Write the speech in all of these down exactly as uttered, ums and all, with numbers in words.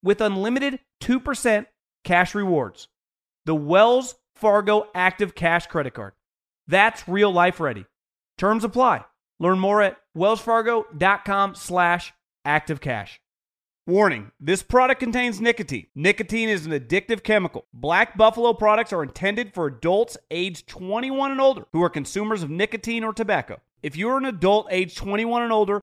with unlimited two percent cash rewards. The Wells Fargo Active Cash Credit Card. That's real life ready. Terms apply. Learn more at wellsfargo.com slash active cash. Warning, this product contains nicotine. Nicotine is an addictive chemical. Black Buffalo products are intended for adults age twenty-one and older who are consumers of nicotine or tobacco. If you're an adult age twenty-one and older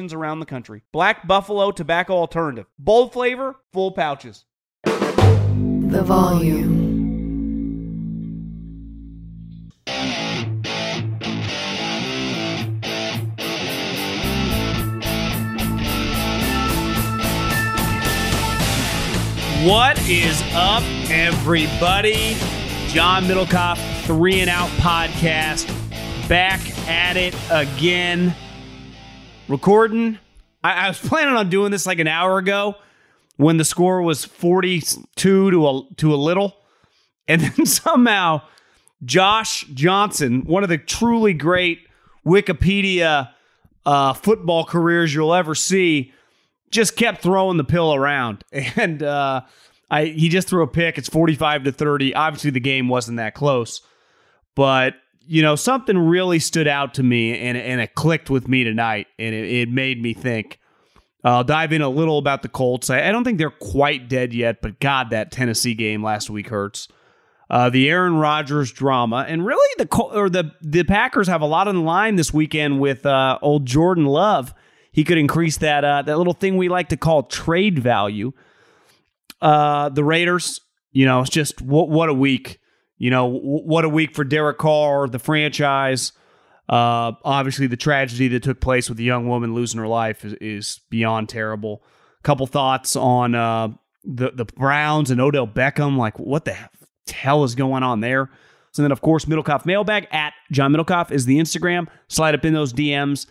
around the country. Black Buffalo Tobacco Alternative. Bold flavor, full pouches. The volume. What is up, everybody? John Middlekauff, Three and Out Podcast. Back at it again, recording. I, I was planning on doing this like an hour ago when the score was forty-two to a to a little, and then somehow Josh Johnson, one of the truly great Wikipedia uh, football careers you'll ever see, just kept throwing the pill around, and uh, I he just threw a pick. It's forty-five to thirty. Obviously, the game wasn't that close, but you know, something really stood out to me, and, and it clicked with me tonight, and it, it made me think. I'll dive in a little about the Colts. I, I don't think they're quite dead yet, but God, that Tennessee game last week hurts. Uh, the Aaron Rodgers drama, and really the Col- or the the Packers have a lot on the line this weekend with uh, old Jordan Love. He could increase that uh, that little thing we like to call trade value. Uh, the Raiders, you know, it's just what what a week. You know, what a week for Derek Carr, the franchise. Uh, obviously, the tragedy that took place with the young woman losing her life is, is beyond terrible. A couple thoughts on uh, the, the Browns and Odell Beckham. Like, what the hell is going on there? So then, of course, Middlekauff Mailbag at John Middlekauff is the Instagram. Slide up in those D Ms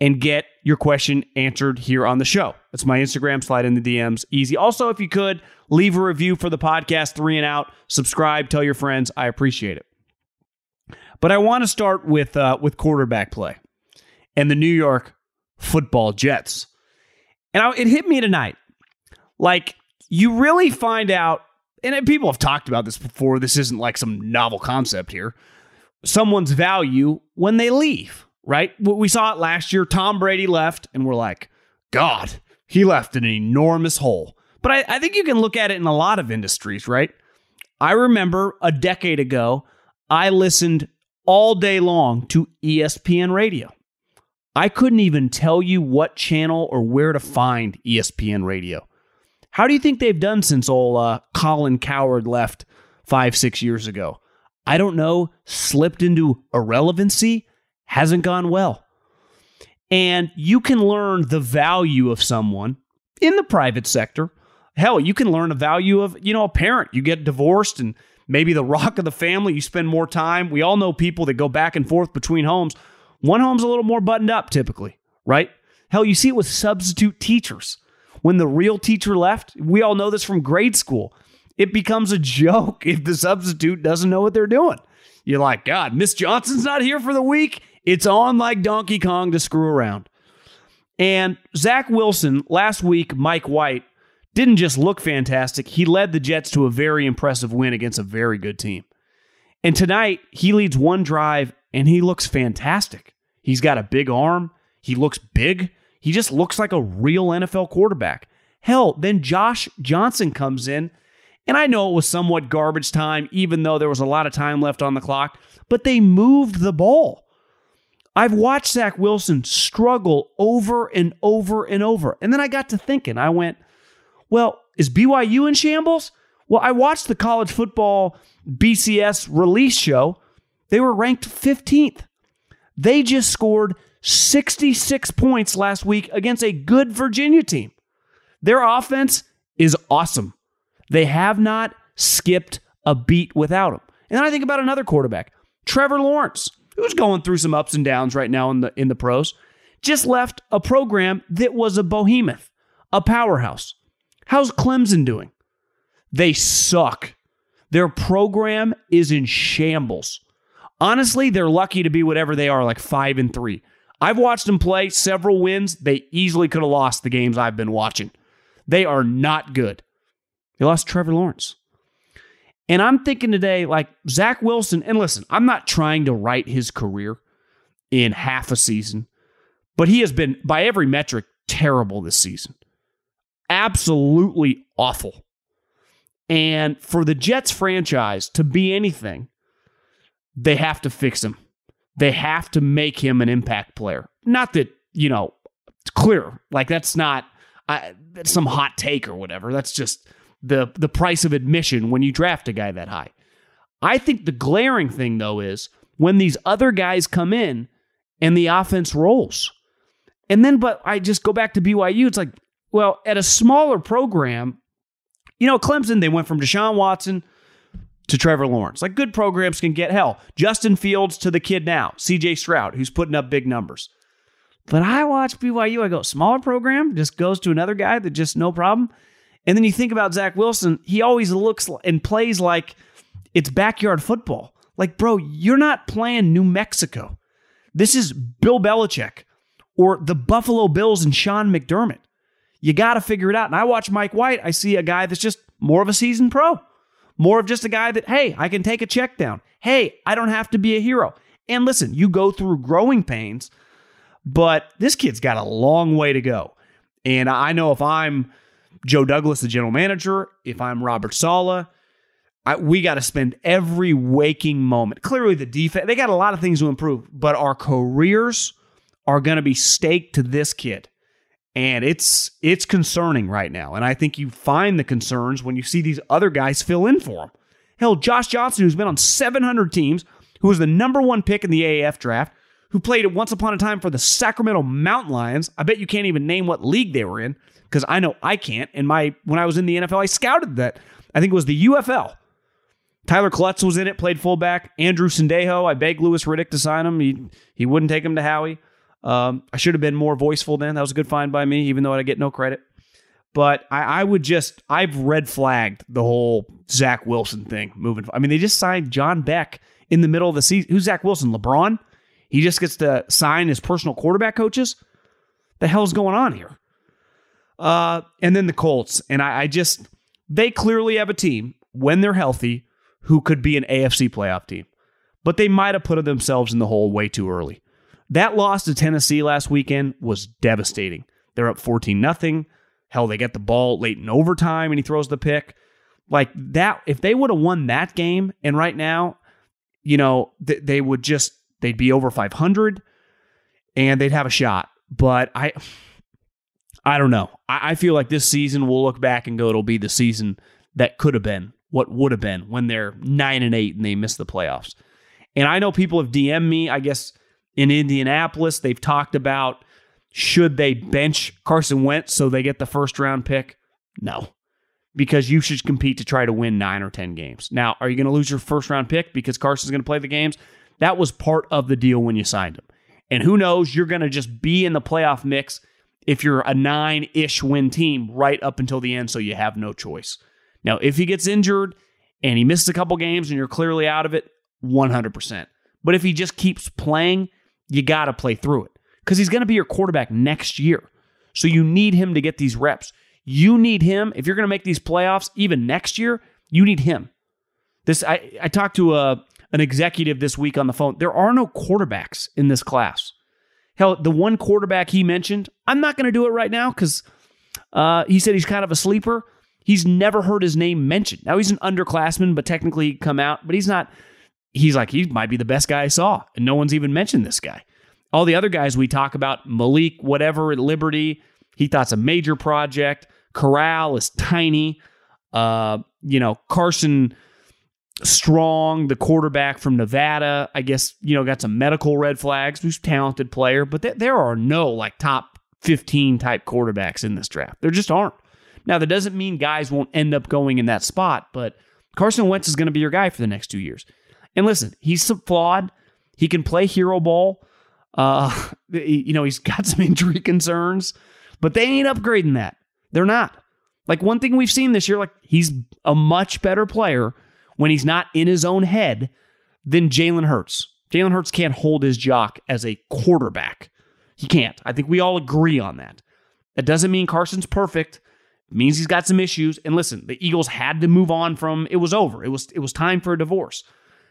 and get your question answered here on the show. That's my Instagram. Slide in the D Ms. Easy. Also, if you could, leave a review for the podcast, Three and Out. Subscribe. Tell your friends. I appreciate it. But I want to start with uh, with quarterback play and the New York football Jets. And I, it hit me tonight. Like, you really find out, and people have talked about this before. This isn't like some novel concept here. Someone's value when they leave. Right? We saw it last year. Tom Brady left, and we're like, God, he left an enormous hole. But I, I think you can look at it in a lot of industries, right? I remember a decade ago, I listened all day long to E S P N radio. I couldn't even tell you what channel or where to find E S P N radio. How do you think they've done since old uh, Colin Coward left five, six years ago? I don't know. Slipped into irrelevancy. Hasn't gone well. And you can learn the value of someone in the private sector. Hell, you can learn the value of, you know, a parent. You get divorced and maybe the rock of the family, you spend more time. We all know people that go back and forth between homes. One home's a little more buttoned up typically, right? Hell, you see it with substitute teachers. When the real teacher left, we all know this from grade school. It becomes a joke if the substitute doesn't know what they're doing. You're like, God, Miss Johnson's not here for the week. It's on like Donkey Kong to screw around. And Zach Wilson, last week, Mike White, didn't just look fantastic. He led the Jets to a very impressive win against a very good team. And tonight, he leads one drive, and he looks fantastic. He's got a big arm. He looks big. He just looks like a real N F L quarterback. Hell, then Josh Johnson comes in, and I know it was somewhat garbage time, even though there was a lot of time left on the clock, but they moved the ball. I've watched Zach Wilson struggle over and over and over. And then I got to thinking, I went, well, is B Y U in shambles? Well, I watched the college football B C S release show. They were ranked fifteenth. They just scored sixty-six points last week against a good Virginia team. Their offense is awesome. They have not skipped a beat without him. And then I think about another quarterback, Trevor Lawrence, who's going through some ups and downs right now in the in the pros, just left a program that was a behemoth, a powerhouse. How's Clemson doing? They suck. Their program is in shambles. Honestly, they're lucky to be whatever they are, like five and three. I've watched them play several wins. They easily could have lost the games I've been watching. They are not good. They lost Trevor Lawrence. And I'm thinking today, like Zach Wilson, and listen, I'm not trying to write his career in half a season, but he has been, by every metric, terrible this season. Absolutely awful. And for the Jets franchise to be anything, they have to fix him. They have to make him an impact player. Not that, you know, it's clear. Like, that's not I, that's some hot take or whatever. That's just the the price of admission when you draft a guy that high. I think the glaring thing, though, is when these other guys come in and the offense rolls. And then, but I just go back to B Y U. It's like, well, at a smaller program, you know, Clemson, they went from Deshaun Watson to Trevor Lawrence. Like, good programs can get, hell, Justin Fields to the kid now, C J Stroud, who's putting up big numbers. But I watch B Y U, I go, smaller program, just goes to another guy that just no problem. And then you think about Zach Wilson, he always looks and plays like it's backyard football. Like, bro, you're not playing New Mexico. This is Bill Belichick or the Buffalo Bills and Sean McDermott. You got to figure it out. And I watch Mike White, I see a guy that's just more of a seasoned pro. More of just a guy that, hey, I can take a check down. Hey, I don't have to be a hero. And listen, you go through growing pains, but this kid's got a long way to go. And I know if I'm Joe Douglas, the general manager, if I'm Robert Saleh, I, we got to spend every waking moment. Clearly the defense, they got a lot of things to improve, but our careers are going to be staked to this kid. And it's it's concerning right now. And I think you find the concerns when you see these other guys fill in for him. Hell, Josh Johnson, who's been on seven hundred teams, who was the number one pick in the A A F draft, who played at once upon a time for the Sacramento Mountain Lions. I bet you can't even name what league they were in, because I know I can't. And my when I was in the N F L, I scouted that. I think it was the U F L. Tyler Klutz was in it, played fullback. Andrew Sandejo, I begged Lewis Riddick to sign him. He, he wouldn't take him to Howie. Um, I should have been more voiceful then. That was a good find by me, even though I get no credit. But I, I would just, I've red flagged the whole Zach Wilson thing moving. I mean, they just signed John Beck in the middle of the season. Who's Zach Wilson? LeBron? He just gets to sign his personal quarterback coaches? The hell's going on here? Uh, and then the Colts. And I, I just, they clearly have a team, when they're healthy, who could be an A F C playoff team. But they might have put themselves in the hole way too early. That loss to Tennessee last weekend was devastating. They're up fourteen nothing. Hell, they get the ball late in overtime and he throws the pick. Like that, if they would have won that game, and right now, you know, th- they would just, they'd be over five hundred and they'd have a shot. But I, I don't know. I, I feel like this season we'll look back and go, it'll be the season that could have been, what would have been when they're nine and eight and they miss the playoffs. And I know people have D M'd me, I guess, in Indianapolis. They've talked about, should they bench Carson Wentz so they get the first round pick? No, because you should compete to try to win nine or ten games. Now, are you going to lose your first round pick because Carson's going to play the games? That was part of the deal when you signed him. And who knows, you're going to just be in the playoff mix if you're a nine-ish win team right up until the end, so you have no choice. Now, if he gets injured and he misses a couple games and you're clearly out of it, one hundred percent. But if he just keeps playing, you got to play through it because he's going to be your quarterback next year. So you need him to get these reps. You need him. If you're going to make these playoffs even next year, you need him. This I, I talked to a, an executive this week on the phone. There are no quarterbacks in this class. Hell, the one quarterback he mentioned, I'm not going to do it right now because uh, he said he's kind of a sleeper. He's never heard his name mentioned. Now, he's an underclassman, but technically he'd come out, but he's not. He's like, he might be the best guy I saw, and no one's even mentioned this guy. All the other guys we talk about, Malik, whatever, at Liberty, he thought's a major project. Corral is tiny. Uh, you know, Carson Strong, the quarterback from Nevada, I guess, you know, got some medical red flags. He's a talented player, but th- there are no like top fifteen type quarterbacks in this draft. There just aren't. Now, that doesn't mean guys won't end up going in that spot, but Carson Wentz is going to be your guy for the next two years. And listen, he's flawed. He can play hero ball. Uh, you know, he's got some injury concerns, but they ain't upgrading that. They're not. Like, one thing we've seen this year, like, he's a much better player when he's not in his own head than Jalen Hurts. Jalen Hurts can't hold his jock as a quarterback. He can't. I think we all agree on that. That doesn't mean Carson's perfect. It means he's got some issues. And listen, the Eagles had to move on from, it was over. It was, it was time for a divorce.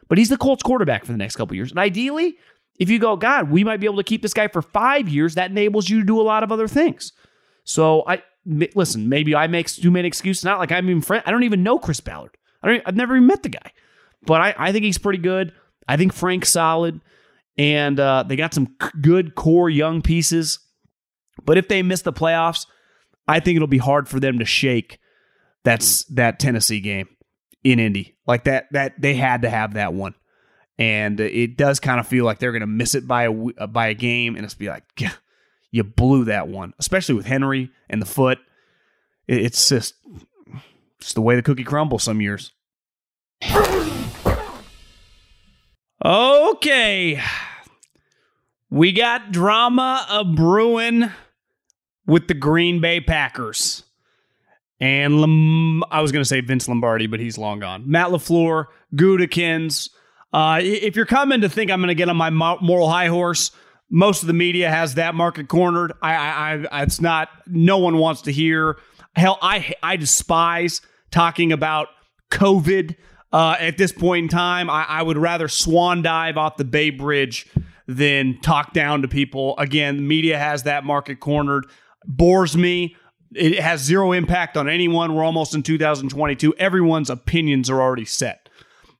But he's the Colts quarterback for the next couple of years. And ideally, if you go, God, we might be able to keep this guy for five years, that enables you to do a lot of other things. So, I m- listen, maybe I make too many excuses. Not like I'm even friend. I don't even know Chris Ballard. I don't, I've never even met the guy. But I, I think he's pretty good. I think Frank's solid. And uh, they got some c- good core young pieces. But if they miss the playoffs, I think it'll be hard for them to shake that's, that Tennessee game in Indy. Like that, that they had to have that one, and it does kind of feel like they're going to miss it by a by a game, and it's be like, you blew that one, especially with Henry and the foot. It's just, it's the way the cookie crumbles some years. Okay, we got drama a brewing with the Green Bay Packers. And Lam- I was going to say Vince Lombardi, but he's long gone. Matt LaFleur, Gutekunst. Uh, if you're coming to think I'm going to get on my moral high horse, most of the media has that market cornered. I, I, I it's not. No one wants to hear. Hell, I, I despise talking about COVID uh, at this point in time. I, I would rather swan dive off the Bay Bridge than talk down to people. Again, the media has that market cornered. Bores me. It has zero impact on anyone. We're almost in two thousand twenty-two. Everyone's opinions are already set.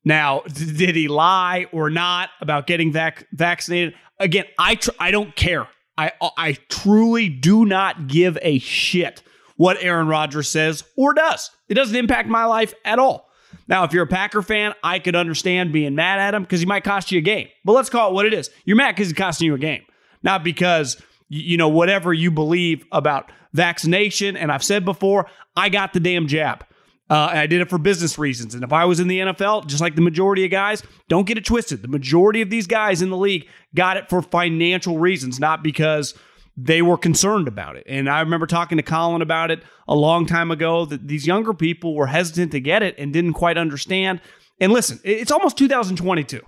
Now, did he lie or not about getting vac- vaccinated? Again, I tr- I don't care. I I truly do not give a shit what Aaron Rodgers says or does. It doesn't impact my life at all. Now, if you're a Packer fan, I could understand being mad at him because he might cost you a game. But let's call it what it is. You're mad because he's costing you a game, not because, you know, whatever you believe about vaccination. And I've said before, I got the damn jab. Uh, and I did it for business reasons. And if I was in the N F L, just like the majority of guys, don't get it twisted. The majority of these guys in the league got it for financial reasons, not because they were concerned about it. And I remember talking to Colin about it a long time ago, that these younger people were hesitant to get it and didn't quite understand. And listen, it's almost two thousand twenty-two.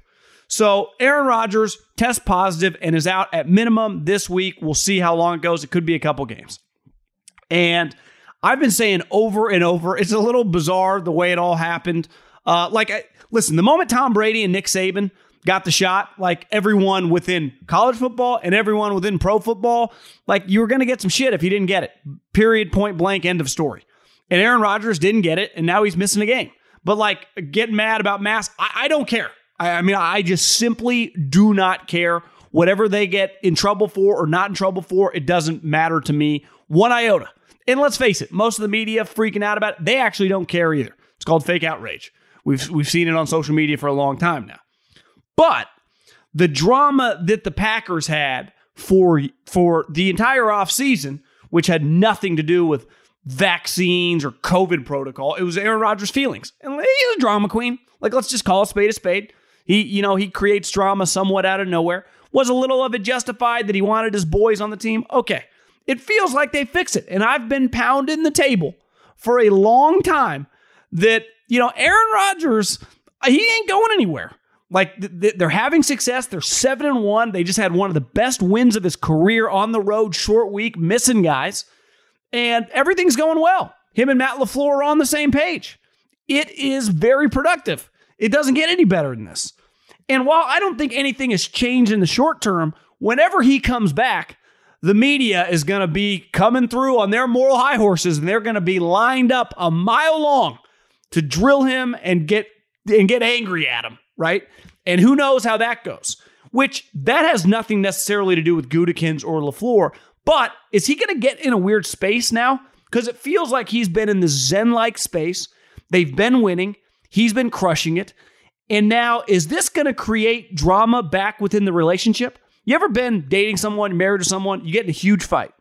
So Aaron Rodgers tests positive and is out at minimum this week. We'll see how long it goes. It could be a couple games. And I've been saying over and over, it's a little bizarre the way it all happened. Uh, like, I, listen, the moment Tom Brady and Nick Saban got the shot, like everyone within college football and everyone within pro football, like you were going to get some shit if you didn't get it. Period, point blank, end of story. And Aaron Rodgers didn't get it, and now he's missing a game. But like, getting mad about masks, I, I don't care. I mean, I just simply do not care. Whatever they get in trouble for or not in trouble for, it doesn't matter to me one iota. And let's face it, most of the media freaking out about it, they actually don't care either. It's called fake outrage. We've we've seen it on social media for a long time now. But the drama that the Packers had for for the entire offseason, which had nothing to do with vaccines or COVID protocol, it was Aaron Rodgers' feelings. And he's a drama queen. Like, let's just call a spade a spade. He, you know, he creates drama somewhat out of nowhere. Was a little of it justified that he wanted his boys on the team? Okay. It feels like they fix it. And I've been pounding the table for a long time that, you know, Aaron Rodgers, he ain't going anywhere. Like, they're having success. They're seven and one. They just had one of the best wins of his career on the road, short week, missing guys. And everything's going well. Him and Matt LaFleur are on the same page. It is very productive. It doesn't get any better than this. And while I don't think anything has changed in the short term, whenever he comes back, the media is going to be coming through on their moral high horses, and they're going to be lined up a mile long to drill him and get and get angry at him, right? And who knows how that goes, which that has nothing necessarily to do with Gutekunst or LaFleur, but is he going to get in a weird space now? Because it feels like he's been in this zen-like space. They've been winning. He's been crushing it. And now, is this going to create drama back within the relationship? You ever been dating someone, married to someone, you get in a huge fight,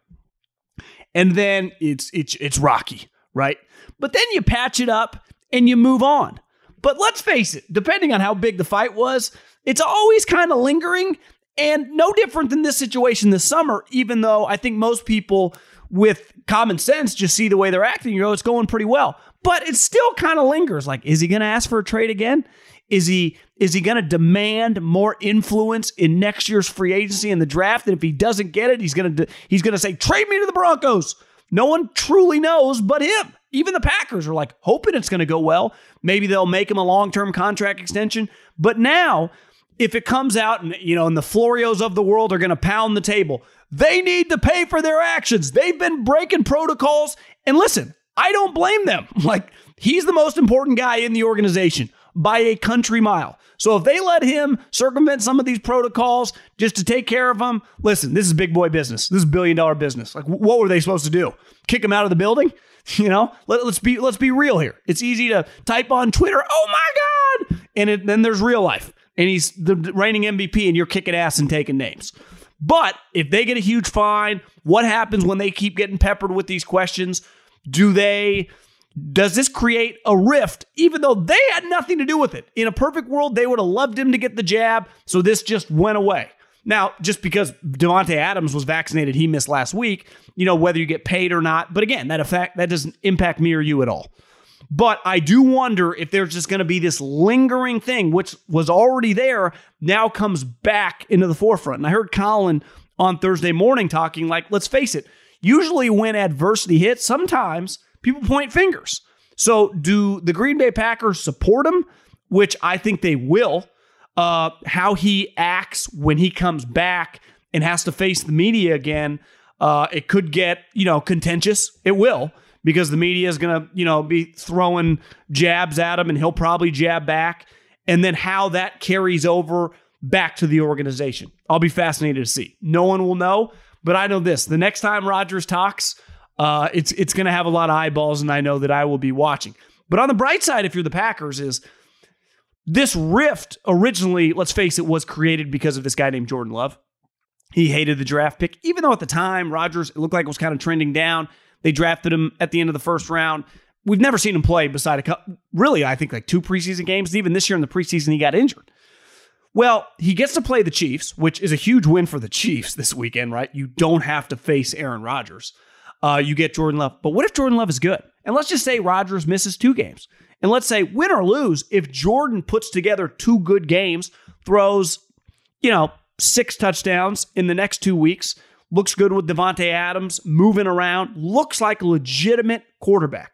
and then it's it's it's rocky, right? But then you patch it up and you move on. But let's face it, depending on how big the fight was, it's always kind of lingering, and no different than this situation this summer, even though I think most people with common sense just see the way they're acting, you know, it's going pretty well. But it still kind of lingers. Like, is he going to ask for a trade again? Is he is he going to demand more influence in next year's free agency and the draft? And if he doesn't get it, he's going to he's going to say, trade me to the Broncos. No one truly knows but him. Even the Packers are like hoping it's going to go well. Maybe they'll make him a long-term contract extension. But now, if it comes out and, you know, and the Florios of the world are going to pound the table, they need to pay for their actions. They've been breaking protocols. And listen, I don't blame them. Like, he's the most important guy in the organization by a country mile. So if they let him circumvent some of these protocols just to take care of them, listen, this is big boy business. This is billion dollar business. Like, what were they supposed to do? Kick him out of the building? You know, let, let's be let's be real here. It's easy to type on Twitter, oh my God! And it, then there's real life. And he's the reigning M V P and you're kicking ass and taking names. But if they get a huge fine, what happens when they keep getting peppered with these questions? Do they... Does this create a rift, even though they had nothing to do with it? In a perfect world, they would have loved him to get the jab, so this just went away. Now, just because Devontae Adams was vaccinated, he missed last week, you know, whether you get paid or not. But again, that effect, that doesn't impact me or you at all. But I do wonder if there's just going to be this lingering thing, which was already there, now comes back into the forefront. And I heard Colin on Thursday morning talking like, let's face it, usually when adversity hits, sometimes people point fingers. So do the Green Bay Packers support him? Which I think they will. Uh, how he acts when he comes back and has to face the media again, uh, it could get, you know, contentious. It will, because the media is going to, you know, be throwing jabs at him and he'll probably jab back. And then how that carries over back to the organization. I'll be fascinated to see. No one will know, but I know this. The next time Rodgers talks, Uh, it's it's going to have a lot of eyeballs, and I know that I will be watching. But on the bright side, if you're the Packers, is this rift originally, let's face it, was created because of this guy named Jordan Love. He hated the draft pick, even though at the time, Rodgers, it looked like it was kind of trending down. They drafted him at the end of the first round. We've never seen him play beside a couple, really, I think like two preseason games. Even this year in the preseason, he got injured. Well, he gets to play the Chiefs, which is a huge win for the Chiefs this weekend, right? You don't have to face Aaron Rodgers. Uh, you get Jordan Love. But what if Jordan Love is good? And let's just say Rodgers misses two games. And let's say, win or lose, if Jordan puts together two good games, throws, you know, six touchdowns in the next two weeks, looks good with Devontae Adams, moving around, looks like a legitimate quarterback.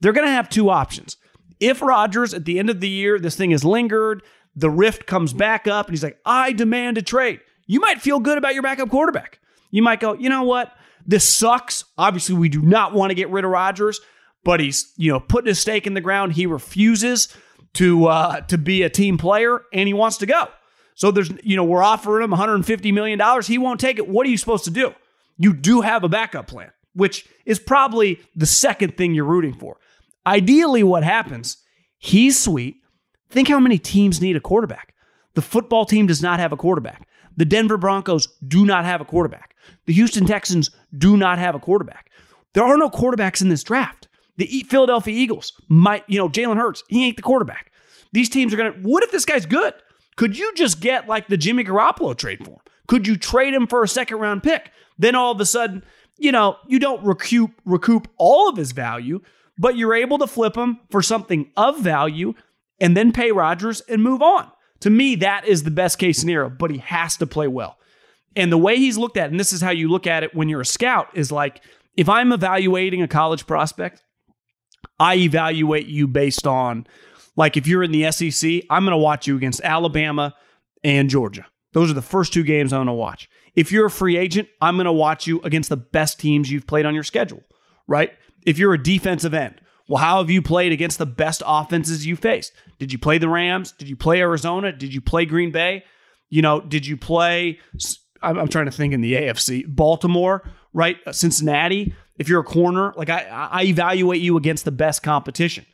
They're going to have two options. If Rodgers, at the end of the year, this thing has lingered, the rift comes back up, and he's like, I demand a trade. You might feel good about your backup quarterback. You might go, you know what? This sucks. Obviously, we do not want to get rid of Rodgers, but he's, you know, putting his stake in the ground. He refuses to uh, to be a team player, and he wants to go. So there's, you know, we're offering him one hundred fifty million dollars. He won't take it. What are you supposed to do? You do have a backup plan. which is probably the second thing you're rooting for. Ideally, what happens, he's sweet. Think how many teams need a quarterback. The football team does not have a quarterback. The Denver Broncos do not have a quarterback. The Houston Texans do not have a quarterback. There are no quarterbacks in this draft. The Philadelphia Eagles might, you know, Jalen Hurts, he ain't the quarterback. These teams are going to, what if this guy's good? Could you just get like the Jimmy Garoppolo trade for him? Could you trade him for a second round pick? Then all of a sudden, you know, you don't recoup, recoup all of his value, but you're able to flip him for something of value and then pay Rodgers and move on. To me, that is the best case scenario, but he has to play well. And the way he's looked at, and this is how you look at it when you're a scout, is like, if I'm evaluating a college prospect, I evaluate you based on, like if you're in the S E C, I'm going to watch you against Alabama and Georgia. Those are the first two games I'm going to watch. If you're a free agent, I'm going to watch you against the best teams you've played on your schedule, right? If you're a defensive end, well, how have you played against the best offenses you faced? Did you play the Rams? Did you play Arizona? Did you play Green Bay? You know, did you play, I'm, I'm trying to think in the A F C, Baltimore, right? Cincinnati. If you're a corner, like I, I evaluate you against the best competition.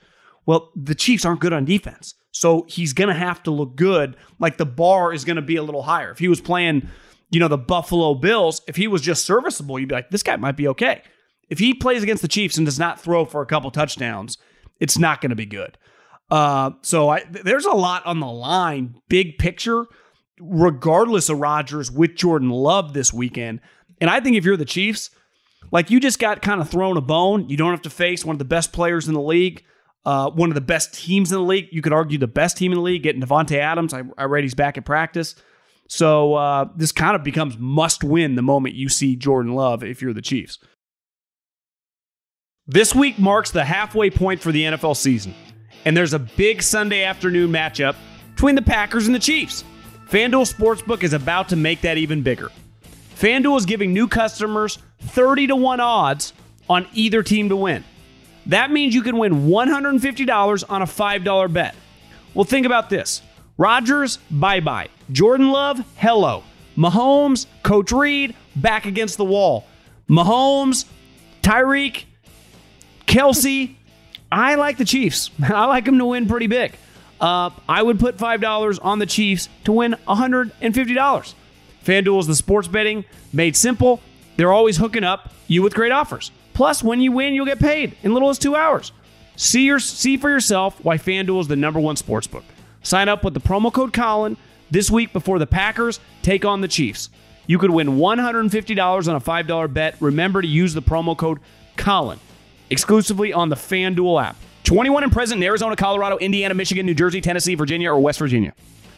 Well, the Chiefs aren't good on defense. So he's going to have to look good. Like the bar is going to be a little higher. If he was playing, you know, the Buffalo Bills, if he was just serviceable, you'd be like, this guy might be okay. If he plays against the Chiefs and does not throw for a couple touchdowns, it's not going to be good. Uh, so I, there's a lot on the line, big picture, regardless of Rodgers with Jordan Love this weekend. And I think if you're the Chiefs, like you just got kind of thrown a bone. You don't have to face one of the best players in the league, uh, one of the best teams in the league. You could argue the best team in the league, getting Devontae Adams. I, I read he's back at practice. So uh, this kind of becomes must win the moment you see Jordan Love if you're the Chiefs. This week marks the halfway point for the N F L season, and there's a big Sunday afternoon matchup between the Packers and the Chiefs. FanDuel Sportsbook is about to make that even bigger. FanDuel is giving new customers thirty to one odds on either team to win. That means you can win one hundred fifty dollars on a five dollar bet. Well, think about this. Rodgers, bye-bye. Jordan Love, hello. Mahomes, Coach Reed, back against the wall. Mahomes, Tyreek, Kelsey, I like the Chiefs. I like them to win pretty big. Uh, I would put five dollars on the Chiefs to win one hundred fifty dollars. FanDuel is the sports betting made simple. They're always hooking up you with great offers. Plus, when you win, you'll get paid in little as two hours. See your, see for yourself why FanDuel is the number one sportsbook. Sign up with the promo code Colin this week before the Packers take on the Chiefs. You could win one hundred fifty dollars on a five dollar bet. Remember to use the promo code Colin. Exclusively on the FanDuel app. twenty-one and present in Arizona, Colorado, Indiana, Michigan, New Jersey, Tennessee, Virginia, or West Virginia.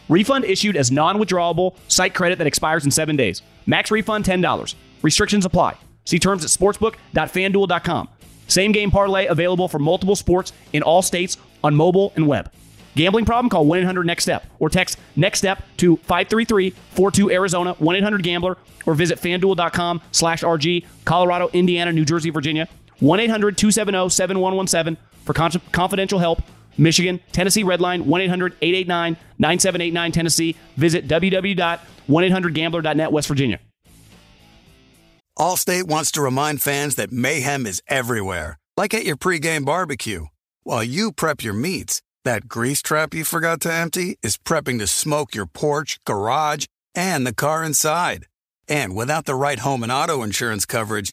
Refund issued as non-withdrawable site credit that expires in seven days. Max refund ten dollars. Restrictions apply. See terms at sportsbook dot fan duel dot com. Same game parlay available for multiple sports in all states on mobile and web. Gambling problem? Call one eight hundred next step or text NEXTSTEP to five three three, four two, Arizona, one eight hundred gambler, or visit fan duel dot com slash R G, Colorado, Indiana, New Jersey, Virginia, one eight hundred two seven zero seven one one seven for confidential help. Michigan, Tennessee Redline, one eight hundred eight eight nine nine seven eight nine, Tennessee. Visit w w w dot one eight hundred gambler dot net, West Virginia. Allstate wants to remind fans that mayhem is everywhere, like at your pregame barbecue. While you prep your meats, that grease trap you forgot to empty is prepping to smoke your porch, garage, and the car inside. And without the right home and auto insurance coverage,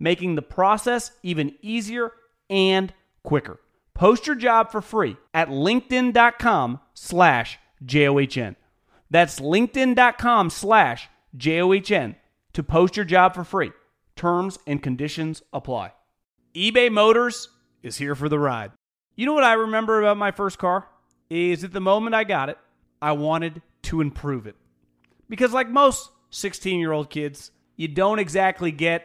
making the process even easier and quicker. Post your job for free at linkedin.com slash J O H N. That's linkedin.com slash J O H N to post your job for free. Terms and conditions apply. eBay Motors is here for the ride. You know what I remember about my first car? Is that the moment I got it, I wanted to improve it. Because like most sixteen-year-old kids, you don't exactly get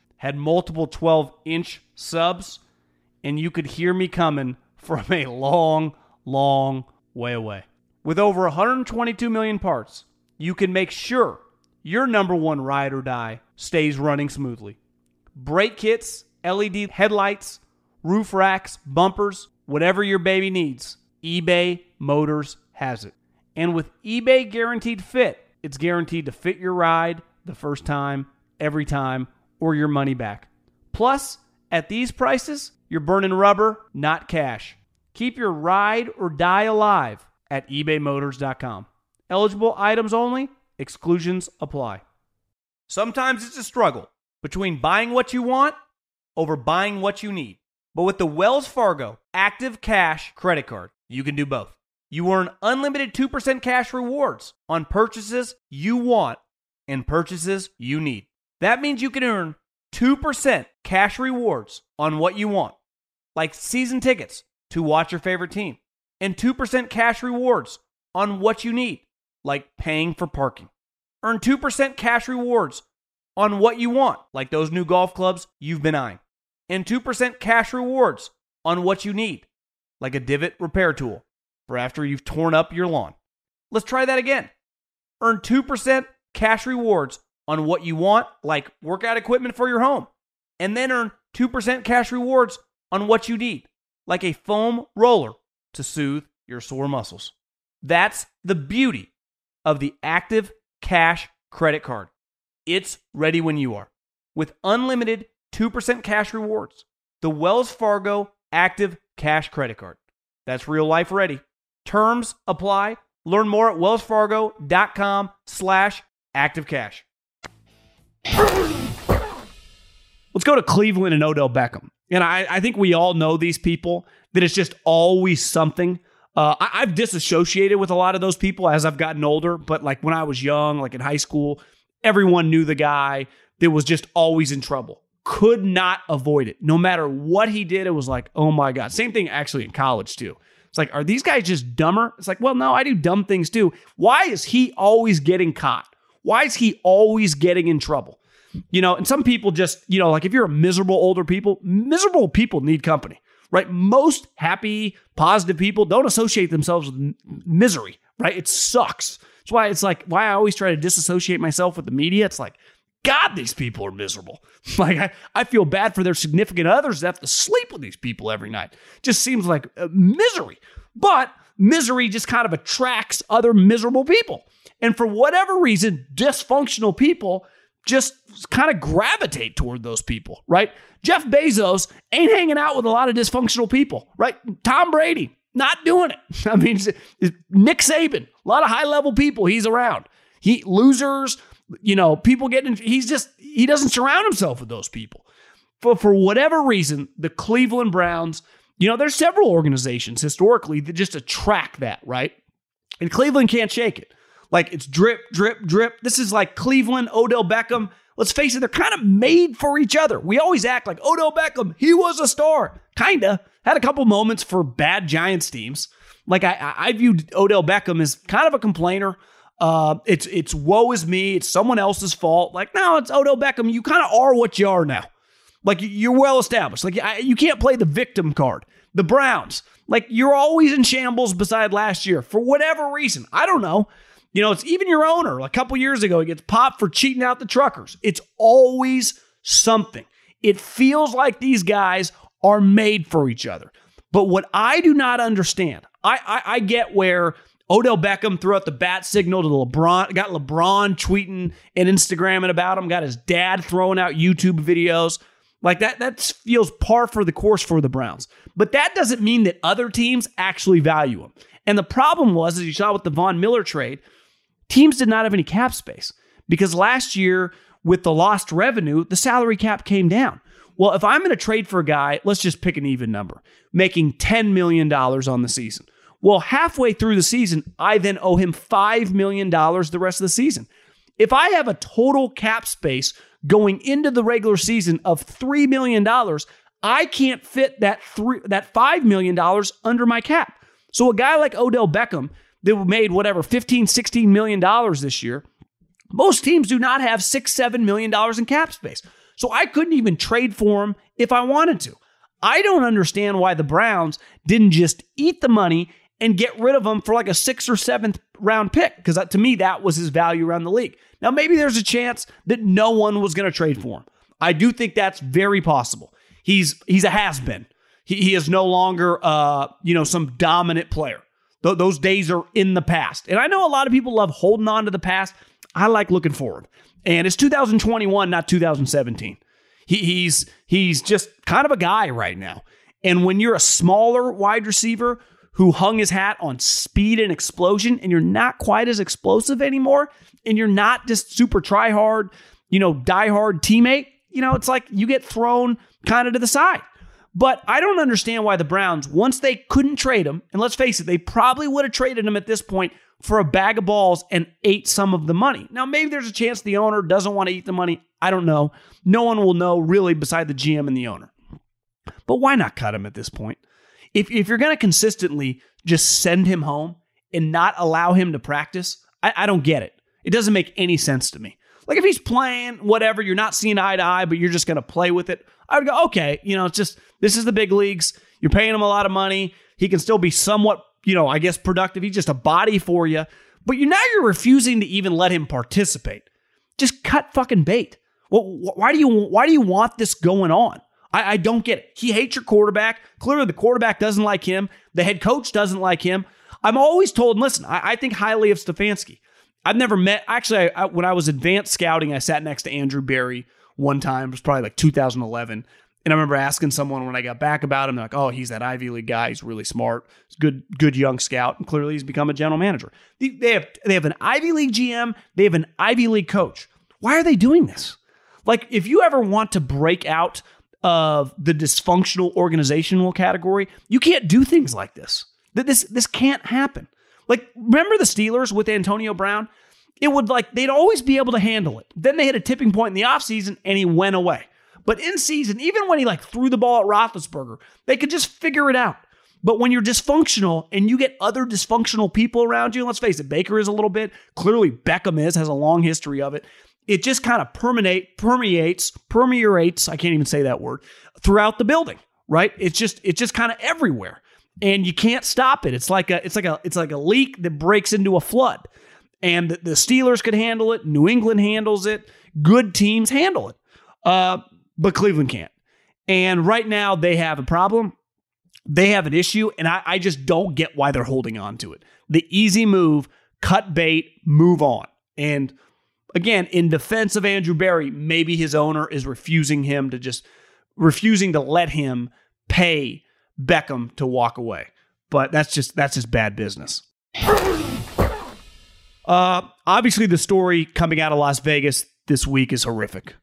had multiple twelve-inch subs, and you could hear me coming from a long, long way away. With over one hundred twenty-two million parts, you can make sure your number one ride or die stays running smoothly. Brake kits, L E D headlights, roof racks, bumpers, whatever your baby needs, eBay Motors has it. And with eBay Guaranteed Fit, it's guaranteed to fit your ride the first time, every time, or your money back. Plus, at these prices, you're burning rubber, not cash. Keep your ride or die alive at ebay motors dot com. Eligible items only. Exclusions apply. Sometimes it's a struggle between buying what you want over buying what you need. But with the Wells Fargo Active Cash Credit Card, you can do both. You earn unlimited two percent cash rewards on purchases you want and purchases you need. That means you can earn two percent cash rewards on what you want, like season tickets to watch your favorite team, and two percent cash rewards on what you need, like paying for parking. Earn two percent cash rewards on what you want, like those new golf clubs you've been eyeing, and two percent cash rewards on what you need, like a divot repair tool for after you've torn up your lawn. Let's try that again. Earn two percent cash rewards on what you want, like workout equipment for your home, and then earn two percent cash rewards on what you need, like a foam roller to soothe your sore muscles. That's the beauty of the Active Cash Credit Card. It's ready when you are. With unlimited two percent cash rewards, the Wells Fargo Active Cash Credit Card. That's real life ready. Terms apply. Learn more at wells fargo dot com slash active cash. Let's go to Cleveland and Odell Beckham. And I, I think we all know these people, that it's just always something. Uh, I, I've disassociated with a lot of those people as I've gotten older. But like when I was young, like in high school, everyone knew the guy that was just always in trouble. Could not avoid it. No matter what he did, it was like, oh my God. Same thing actually in college too. It's like, are these guys just dumber? It's like, well, no, I do dumb things too. Why is he always getting caught? Why is he always getting in trouble? You know, and some people just, you know, like if you're a miserable older people, miserable people need company, right? Most happy, positive people don't associate themselves with misery, right? It sucks. That's why it's like, why I always try to disassociate myself with the media. It's like, God, these people are miserable. Like I, I feel bad for their significant others that have to sleep with these people every night. Just seems like uh, misery, but misery just kind of attracts other miserable people. And for whatever reason, dysfunctional people just kind of gravitate toward those people, right? Jeff Bezos ain't hanging out with a lot of dysfunctional people, right? Tom Brady, not doing it. I mean, Nick Saban, a lot of high-level people he's around. He losers, you know, people getting, he's just, he doesn't surround himself with those people. But for whatever reason, the Cleveland Browns, you know, there's several organizations historically that just attract that, right? And Cleveland can't shake it. Like it's drip, drip, drip. This is like Cleveland, Odell Beckham. Let's face it, they're kind of made for each other. We always act like Odell Beckham, he was a star. Kinda. Had a couple moments for bad Giants teams. Like I, I viewed Odell Beckham as kind of a complainer. Uh, it's it's woe is me. It's someone else's fault. Like, no, it's Odell Beckham. You kind of are what you are now. Like you're well established. Like I, you can't play the victim card. The Browns, like you're always in shambles beside last year for whatever reason. I don't know. You know, it's even your owner. A couple years ago, he gets popped for cheating out the truckers. It's always something. It feels like these guys are made for each other. But what I do not understand, I, I, I get where Odell Beckham threw out the bat signal to LeBron, got LeBron tweeting and Instagramming about him, got his dad throwing out YouTube videos. Like that, that feels par for the course for the Browns. But that doesn't mean that other teams actually value him. And the problem was, as you saw with the Von Miller trade, teams did not have any cap space because last year with the lost revenue, the salary cap came down. Well, if I'm going to trade for a guy, let's just pick an even number, making ten million dollars on the season. Well, halfway through the season, I then owe him five million dollars the rest of the season. If I have a total cap space going into the regular season of three million dollars, I can't fit that three, that five million dollars under my cap. So a guy like Odell Beckham that made whatever, fifteen, sixteen million dollars this year, most teams do not have six, seven million dollars in cap space. So I couldn't even trade for him if I wanted to. I don't understand why the Browns didn't just eat the money and get rid of him for like a sixth or seventh round pick, because to me, that was his value around the league. Now, maybe there's a chance that no one was going to trade for him. I do think that's very possible. He's he's a has-been. He, he is no longer uh, you know, some dominant player. Th- those days are in the past. And I know a lot of people love holding on to the past. I like looking forward. And it's two thousand twenty-one, not two thousand seventeen. He, he's he's just kind of a guy right now. And when you're a smaller wide receiver who hung his hat on speed and explosion, and you're not quite as explosive anymore, and you're not just super try-hard, you know, die-hard teammate, you know, it's like you get thrown kind of to the side. But I don't understand why the Browns, once they couldn't trade him, and let's face it, they probably would have traded him at this point for a bag of balls and ate some of the money. Now, maybe there's a chance the owner doesn't want to eat the money. I don't know. No one will know really beside the G M and the owner. But why not cut him at this point? If if you're going to consistently just send him home and not allow him to practice, I, I don't get it. It doesn't make any sense to me. Like if he's playing, whatever, you're not seeing eye to eye, but you're just going to play with it. I would go, okay, you know, it's just, this is the big leagues. You're paying him a lot of money. He can still be somewhat, you know, I guess productive. He's just a body for you. But you're now you're refusing to even let him participate. Just cut fucking bait. Well, why do you why do you want this going on? I, I don't get it. He hates your quarterback. Clearly, the quarterback doesn't like him. The head coach doesn't like him. I'm always told, and listen, I, I think highly of Stefanski. I've never met, actually, I, I, when I was advanced scouting, I sat next to Andrew Berry one time. It was probably like two thousand eleven. And I remember asking someone when I got back about him, like, oh, he's that Ivy League guy. He's really smart. He's good, good young scout. And clearly, he's become a general manager. They, they have they have an Ivy League G M. They have an Ivy League coach. Why are they doing this? Like, if you ever want to break out of the dysfunctional organizational category, you can't do things like this. This, this can't happen. Like, remember the Steelers with Antonio Brown? It would, like, they'd always be able to handle it. Then they hit a tipping point in the offseason, and he went away. But in season, even when he, like, threw the ball at Roethlisberger, they could just figure it out. But when you're dysfunctional and you get other dysfunctional people around you, let's face it, Baker is a little bit. Clearly, Beckham is, has a long history of it. It just kind of permeate, permeates, permeates, I can't even say that word, throughout the building, right? It's just, it's just kind of everywhere. And you can't stop it. It's like a, it's like a, it's like a leak that breaks into a flood. And the, the Steelers could handle it. New England handles it. Good teams handle it. Uh, but Cleveland can't. And right now they have a problem. They have an issue. And I, I just don't get why they're holding on to it. The easy move, cut bait, move on. And again, in defense of Andrew Berry, maybe his owner is refusing him to just refusing to let him pay Beckham to walk away. But that's just that's just bad business. Uh, obviously, the story coming out of Las Vegas this week is horrific.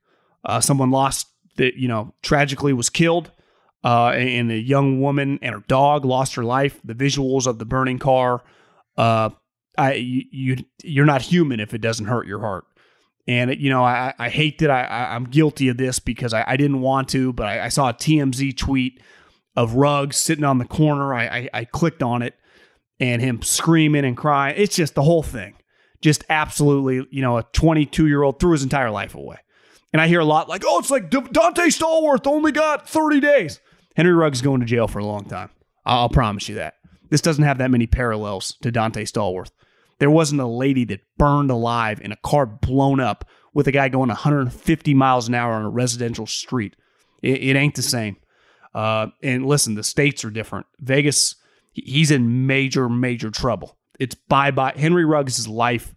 Uh, someone lost that, you know, tragically was killed, uh, and a young woman and her dog lost her life. The visuals of the burning car. Uh, I you you're not human if it doesn't hurt your heart. And, you know, I, I hate that I, I, I'm guilty of this because I, I didn't want to, but I, I saw a T M Z tweet of Ruggs sitting on the corner. I, I, I clicked on it and him screaming and crying. It's just the whole thing. Just absolutely, you know, a twenty-two-year-old threw his entire life away. And I hear a lot like, oh, it's like Dante Stallworth only got thirty days. Henry Ruggs is going to jail for a long time. I'll promise you that. This doesn't have that many parallels to Dante Stallworth. There wasn't a lady that burned alive in a car blown up with a guy going one hundred fifty miles an hour on a residential street. It, it ain't the same. Uh, and listen, the states are different. Vegas, he's in major, major trouble. It's bye-bye. Henry Ruggs' life,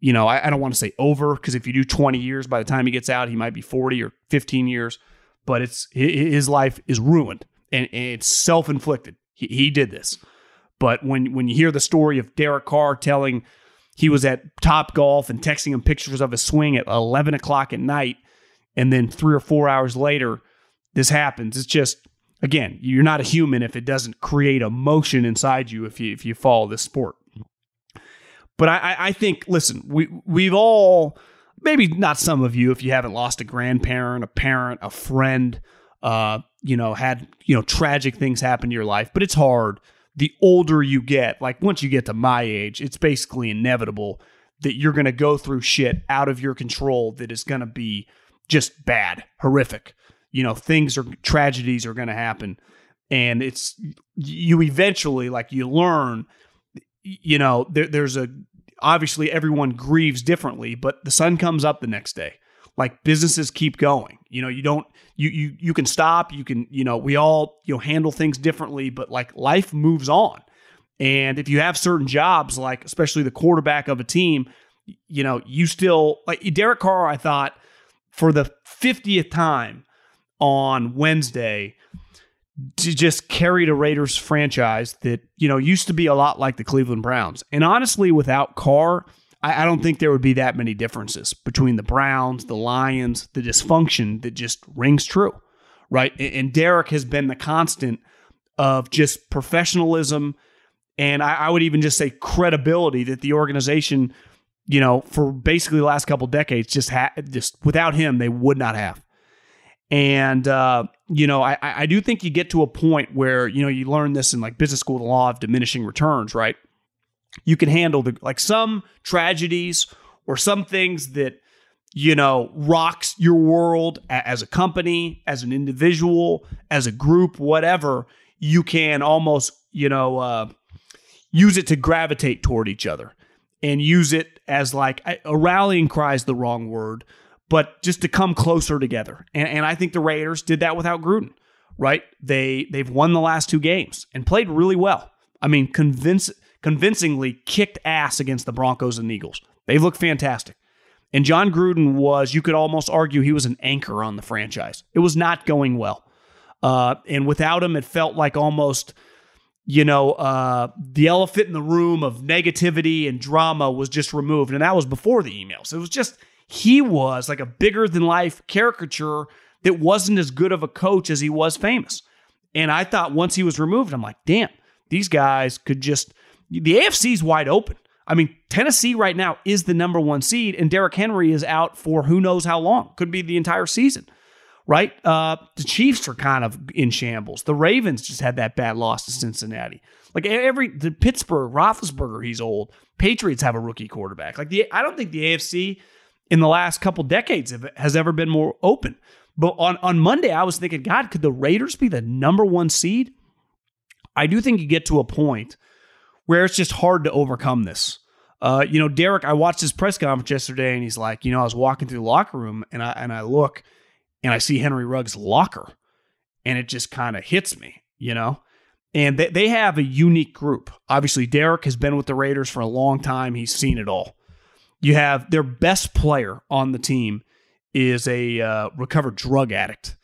you know, I, I don't want to say over, because if you do twenty years, by the time he gets out, he might be forty or fifteen years. But it's his life is ruined, and, and it's self-inflicted. He, he did this. But when, when you hear the story of Derek Carr telling he was at Topgolf and texting him pictures of his swing at eleven o'clock at night, and then three or four hours later, this happens. It's just, again, you're not a human if it doesn't create emotion inside you if you if you follow this sport. But I, I think, listen, we, we've all, maybe not some of you, if you haven't lost a grandparent, a parent, a friend, uh, you know, had, you know, tragic things happen to your life, but it's hard. The older you get, like once you get to my age, it's basically inevitable that you're going to go through shit out of your control that is going to be just bad, horrific. You know, things or tragedies are going to happen. And it's, you eventually, like you learn, you know, there, there's a, obviously everyone grieves differently, but the sun comes up the next day. Like businesses keep going, you know, you don't, you, you, you can stop, you can, you know, we all, you know, handle things differently, but like life moves on. And if you have certain jobs, like especially the quarterback of a team, you know, you still like Derek Carr, I thought for the fiftieth time on Wednesday, to just carry the Raiders franchise that, you know, used to be a lot like the Cleveland Browns. And honestly, without Carr, I don't think there would be that many differences between the Browns, the Lions, the dysfunction that just rings true, right? And Derek has been the constant of just professionalism, and I would even just say credibility that the organization, you know, for basically the last couple of decades, just ha- just without him, they would not have. And, uh, you know, I, I do think you get to a point where, you know, you learn this in like business school, the law of diminishing returns, right? You can handle the like some tragedies or some things that, you know, rocks your world as a company, as an individual, as a group, whatever. You can almost, you know, uh, use it to gravitate toward each other and use it as like a rallying cry is the wrong word, but just to come closer together. And, and I think the Raiders did that without Gruden, right? They, they've won the last two games and played really well. I mean, convince. convincingly kicked ass against the Broncos and the Eagles. They looked fantastic. And John Gruden was, you could almost argue he was an anchor on the franchise. It was not going well. Uh, and without him, it felt like almost, you know, uh, the elephant in the room of negativity and drama was just removed. And that was before the emails. It was just, he was like a bigger than life caricature that wasn't as good of a coach as he was famous. And I thought once he was removed, I'm like, damn, these guys could just... The A F C is wide open. I mean, Tennessee right now is the number one seed, and Derrick Henry is out for who knows how long. Could be the entire season, right? Uh, the Chiefs are kind of in shambles. The Ravens just had that bad loss to Cincinnati. Like every the Pittsburgh, Roethlisberger, he's old. Patriots have a rookie quarterback. Like the I don't think the A F C in the last couple decades has ever been more open. But on, on Monday, I was thinking, God, could the Raiders be the number one seed? I do think you get to a point where it's just hard to overcome this. Uh, you know, Derek, I watched his press conference yesterday, and he's like, you know, I was walking through the locker room, and I and I look, and I see Henry Ruggs' locker, and it just kind of hits me, you know? And they, they have a unique group. Obviously, Derek has been with the Raiders for a long time. He's seen it all. You have their best player on the team is a uh, recovered drug addict,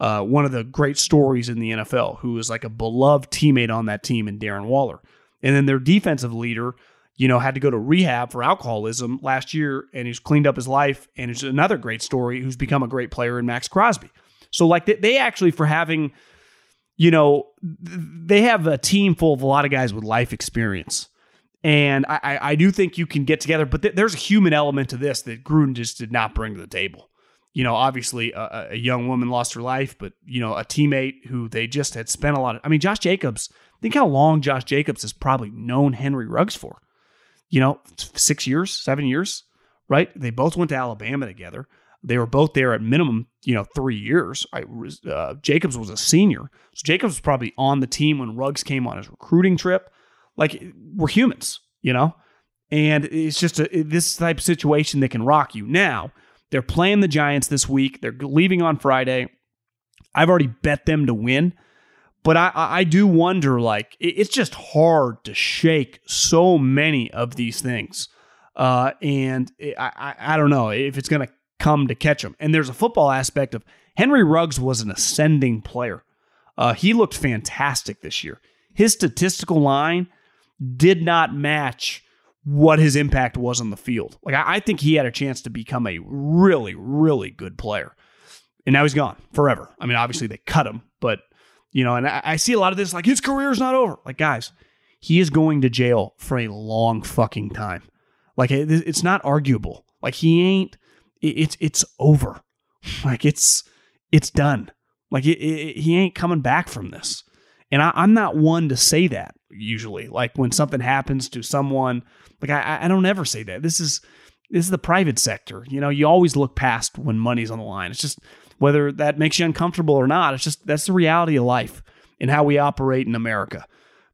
uh, one of the great stories in the N F L, who is like a beloved teammate on that team in Darren Waller. And then their defensive leader, you know, had to go to rehab for alcoholism last year, and he's cleaned up his life. And it's another great story who's become a great player in Max Crosby. So, like, they actually, for having, you know, they have a team full of a lot of guys with life experience. And I, I do think you can get together, but th- there's a human element to this that Gruden just did not bring to the table. You know, obviously, a, a young woman lost her life, but, you know, a teammate who they just had spent a lot of, I mean, Josh Jacobs. Think how long Josh Jacobs has probably known Henry Ruggs for, you know, six years, seven years, right? They both went to Alabama together. They were both there at minimum, you know, three years. I, uh, Jacobs was a senior. So Jacobs was probably on the team when Ruggs came on his recruiting trip. Like, we're humans, you know, and it's just a, this type of situation that can rock you. Now, they're playing the Giants this week. They're leaving on Friday. I've already bet them to win. But I, I do wonder, like, it's just hard to shake so many of these things. Uh, and I, I, I don't know if it's going to come to catch them. And there's a football aspect of Henry Ruggs was an ascending player. Uh, he looked fantastic this year. His statistical line did not match what his impact was on the field. Like, I, I think he had a chance to become a really, really good player. And now he's gone forever. I mean, obviously they cut him, but... You know, and I see a lot of this, like, his career is not over. Like, guys, he is going to jail for a long fucking time. Like, it's not arguable. Like, he ain't, it's it's over. Like, it's it's done. Like, it, it, he ain't coming back from this. And I, I'm not one to say that, usually. Like, when something happens to someone, like, I, I don't ever say that. This is, this is the private sector. You know, you always look past when money's on the line. It's just... Whether that makes you uncomfortable or not, it's just that's the reality of life and how we operate in America.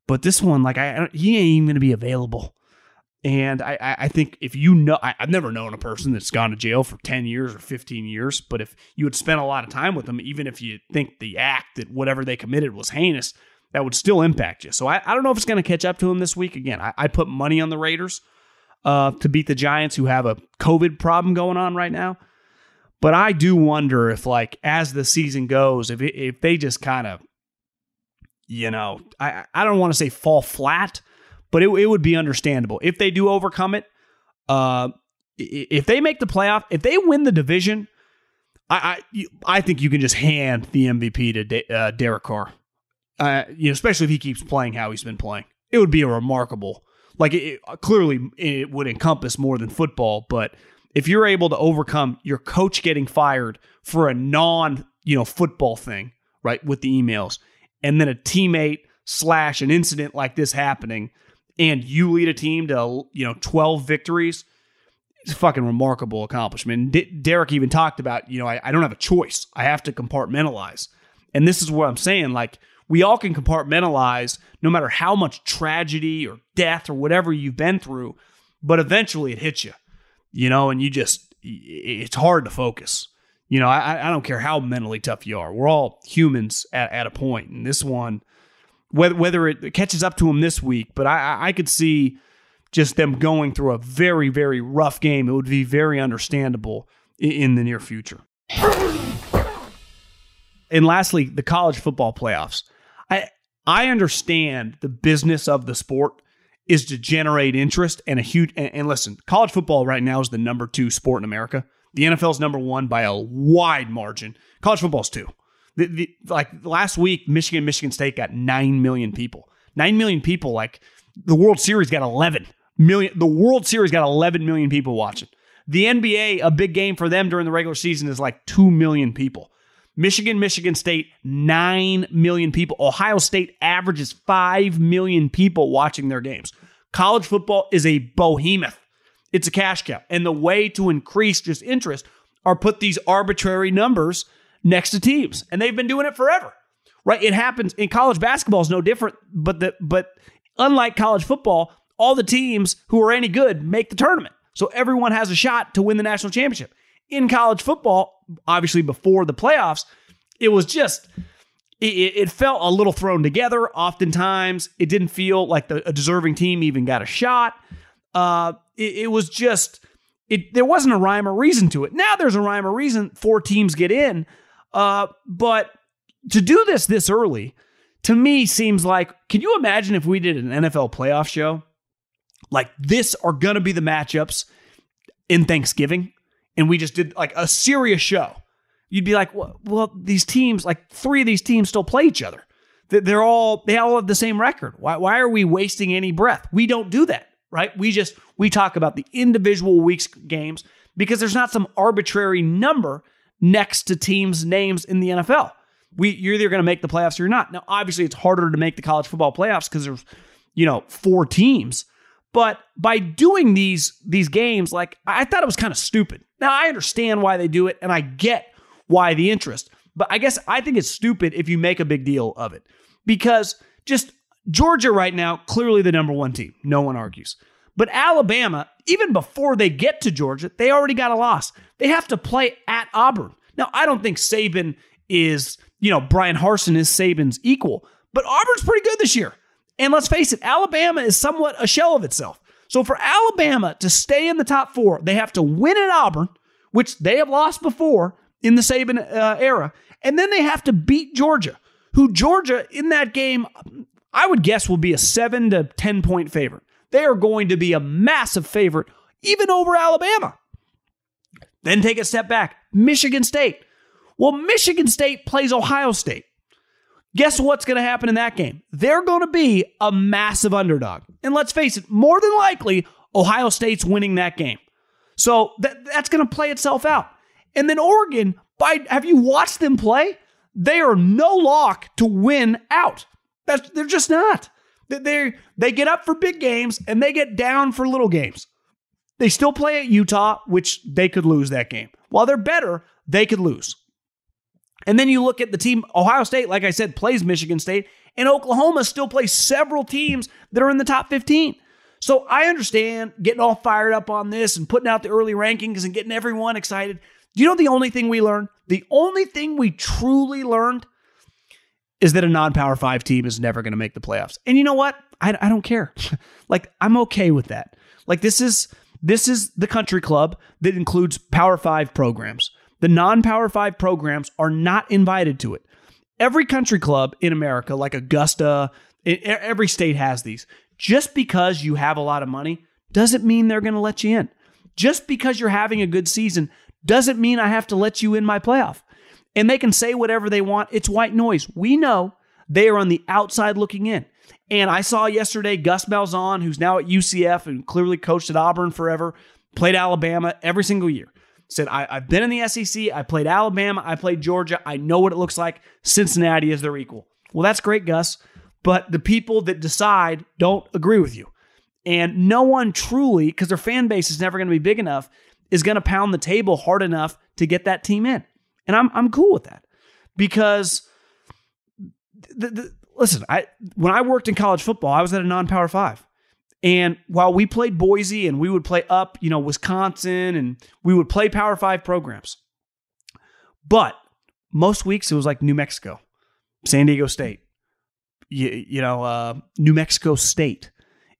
But this one, like, I, I he ain't even going to be available. And I, I, I think if you know, I, I've never known a person that's gone to jail for ten years or fifteen years. But if you had spent a lot of time with them, even if you think the act that whatever they committed was heinous, that would still impact you. So I, I don't know if it's going to catch up to him this week. Again, I, I put money on the Raiders uh, to beat the Giants, who have a COVID problem going on right now. But I do wonder if, like, as the season goes, if it, if they just kind of, you know, I, I don't want to say fall flat, but it, it would be understandable. If they do overcome it, uh, if they make the playoff, if they win the division, I I, I think you can just hand the M V P to De, uh, Derek Carr, uh, you know, especially if he keeps playing how he's been playing. It would be a remarkable, like, it, clearly it would encompass more than football, but... If you're able to overcome your coach getting fired for a non, you know, football thing, right, with the emails, and then a teammate slash an incident like this happening, and you lead a team to, you know, twelve victories, it's a fucking remarkable accomplishment. D- Derek even talked about, you know, I, I don't have a choice. I have to compartmentalize. And this is what I'm saying. Like, we all can compartmentalize no matter how much tragedy or death or whatever you've been through, but eventually it hits you. You know, and you just, it's hard to focus. You know, I, I don't care how mentally tough you are. We're all humans at, at a point. And this one, whether, whether it catches up to them this week, but I, I could see just them going through a very, very rough game. It would be very understandable in the near future. And lastly, the college football playoffs. I I understand the business of the sport is to generate interest and a huge, and, and listen, college football right now is the number two sport in America. The N F L is number one by a wide margin. College football is two. The, the, like last week, Michigan, Michigan State got nine million people. nine million people, like the World Series got eleven million. The World Series got eleven million people watching. The N B A, a big game for them during the regular season is like two million people. Michigan, Michigan State, nine million people. Ohio State averages five million people watching their games. College football is a behemoth. It's a cash cow. And the way to increase just interest are put these arbitrary numbers next to teams. And they've been doing it forever, right? It happens in college basketball is no different, but the, but unlike college football, all the teams who are any good make the tournament. So everyone has a shot to win the national championship. In college football, obviously before the playoffs, it was just, it, it felt a little thrown together. Oftentimes, it didn't feel like the, a deserving team even got a shot. Uh, it, it was just, it there wasn't a rhyme or reason to it. Now there's a rhyme or reason. Four teams get in. Uh, but to do this this early, to me, seems like, can you imagine if we did an N F L playoff show? Like, this are going to be the matchups in Thanksgiving. And we just did like a serious show. You'd be like, well, well, these teams, like three of these teams still play each other. They're all, they all have the same record. Why, why are we wasting any breath? We don't do that, right? We just, we talk about the individual week's games because there's not some arbitrary number next to teams' names in the N F L. We, you're either going to make the playoffs or you're not. Now, obviously it's harder to make the college football playoffs because there's, you know, four teams. But by doing these these games, like, I thought it was kind of stupid. Now, I understand why they do it, and I get why the interest. But I guess I think it's stupid if you make a big deal of it. Because just Georgia right now, clearly the number one team. No one argues. But Alabama, even before they get to Georgia, they already got a loss. They have to play at Auburn. Now, I don't think Saban is, you know, Brian Harsin is Saban's equal. But Auburn's pretty good this year. And let's face it, Alabama is somewhat a shell of itself. So for Alabama to stay in the top four, they have to win at Auburn, which they have lost before in the Saban uh, era. And then they have to beat Georgia, who Georgia in that game, I would guess, will be a seven to ten point favorite. They are going to be a massive favorite, even over Alabama. Then take a step back. Michigan State. Well, Michigan State plays Ohio State. Guess what's going to happen in that game? They're going to be a massive underdog. And let's face it, more than likely, Ohio State's winning that game. So that, that's going to play itself out. And then Oregon, by have you watched them play? They are no lock to win out. That's, they're just not. They they get up for big games, and they get down for little games. They still play at Utah, which they could lose that game. While they're better, they could lose. And then you look at the team, Ohio State, like I said, plays Michigan State, and Oklahoma still plays several teams that are in the top fifteen. So I understand getting all fired up on this and putting out the early rankings and getting everyone excited. Do you know the only thing we learned? The only thing we truly learned is that a non-power five team is never going to make the playoffs. And you know what? I, I don't care. Like, I'm okay with that. Like, this is this is the country club that includes power five programs. The non-power five programs are not invited to it. Every country club in America, like Augusta, every state has these. Just because you have a lot of money doesn't mean they're going to let you in. Just because you're having a good season doesn't mean I have to let you in my playoff. And they can say whatever they want. It's white noise. We know they are on the outside looking in. And I saw yesterday Gus Malzahn, who's now at U C F and clearly coached at Auburn forever, played Alabama every single year. Said, I, I've been in the S E C. I played Alabama. I played Georgia. I know what it looks like. Cincinnati is their equal. Well, that's great, Gus. But the people that decide don't agree with you. And no one truly, because their fan base is never going to be big enough, is going to pound the table hard enough to get that team in. And I'm I'm cool with that because, the, the, listen, I when I worked in college football, I was at a non-power five. And while we played Boise and we would play up, you know, Wisconsin, and we would play power five programs. But most weeks it was like New Mexico, San Diego State, you, you know, uh, New Mexico State.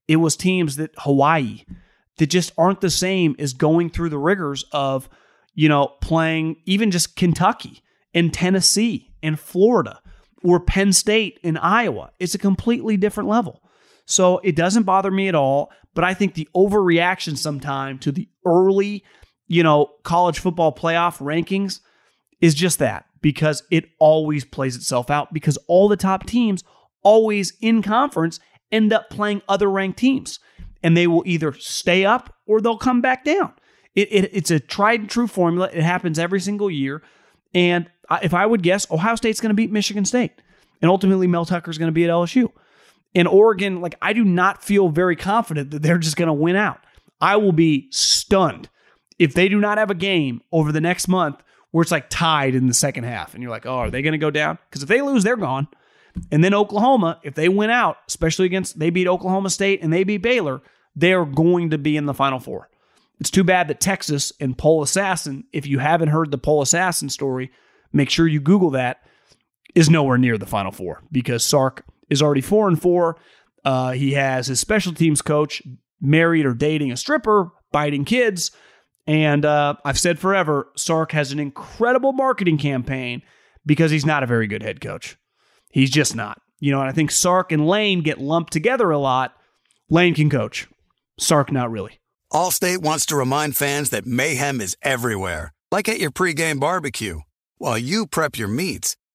It was teams that Hawaii that just aren't the same as going through the rigors of, you know, playing even just Kentucky and Tennessee and Florida or Penn State and Iowa. It's a completely different level. So it doesn't bother me at all. But I think the overreaction sometime to the early, you know, college football playoff rankings is just that, because it always plays itself out, because all the top teams always in conference end up playing other ranked teams, and they will either stay up or they'll come back down. It, it, it's a tried and true formula. It happens every single year. And if I would guess, Ohio State's going to beat Michigan State. And ultimately, Mel Tucker's going to be at L S U. And Oregon, like, I do not feel very confident that they're just going to win out. I will be stunned if they do not have a game over the next month where it's like tied in the second half. And you're like, oh, are they going to go down? Because if they lose, they're gone. And then Oklahoma, if they win out, especially against, they beat Oklahoma State and they beat Baylor, they're going to be in the Final Four. It's too bad that Texas and Pole Assassin, if you haven't heard the Pole Assassin story, make sure you Google that, is nowhere near the Final Four, because Sark is already four and four. Uh, he has his special teams coach married or dating a stripper, biting kids. And uh, I've said forever, Sark has an incredible marketing campaign because he's not a very good head coach. He's just not. You know, and I think Sark and Lane get lumped together a lot. Lane can coach. Sark, not really. Allstate wants to remind fans that mayhem is everywhere, like at your pregame barbecue. While you prep your meats,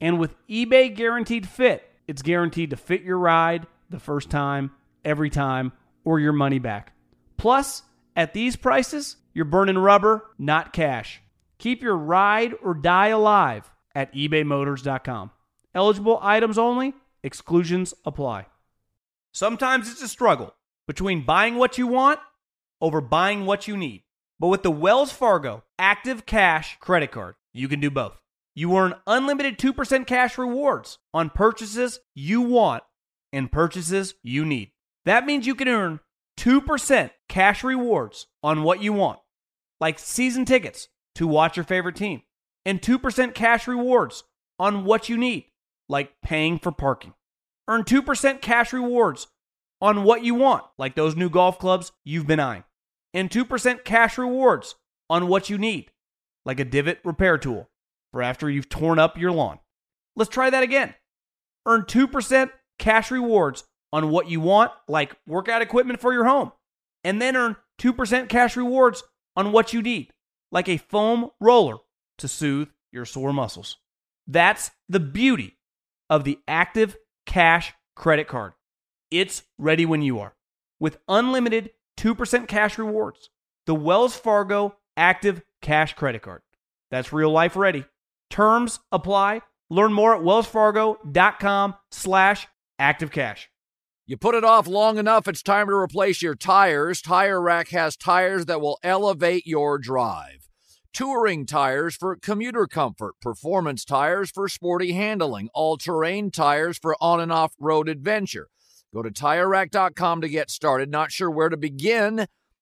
And with eBay Guaranteed Fit, it's guaranteed to fit your ride the first time, every time, or your money back. Plus, at these prices, you're burning rubber, not cash. Keep your ride or die alive at ebay motors dot com. Eligible items only. Exclusions apply. Sometimes it's a struggle between buying what you want over buying what you need. But with the Wells Fargo Active Cash Credit Card, you can do both. You earn unlimited two percent cash rewards on purchases you want and purchases you need. That means you can earn two percent cash rewards on what you want, like season tickets to watch your favorite team, and two percent cash rewards on what you need, like paying for parking. Earn two percent cash rewards on what you want, like those new golf clubs you've been eyeing. And two percent cash rewards on what you need, like a divot repair tool for after you've torn up your lawn. Let's try that again. Earn two percent cash rewards on what you want, like workout equipment for your home. And then earn two percent cash rewards on what you need, like a foam roller to soothe your sore muscles. That's the beauty of the Active Cash Credit Card. It's ready when you are. With unlimited two percent cash rewards. The Wells Fargo Active Cash Credit Card. That's real life ready. Terms apply. Learn more at wells fargo dot com slash active cash. You put it off long enough, it's time to replace your tires. Tire Rack has tires that will elevate your drive. Touring tires for commuter comfort, performance tires for sporty handling, all-terrain tires for on and off-road adventure. Go to tire rack dot com to get started. Not sure where to begin?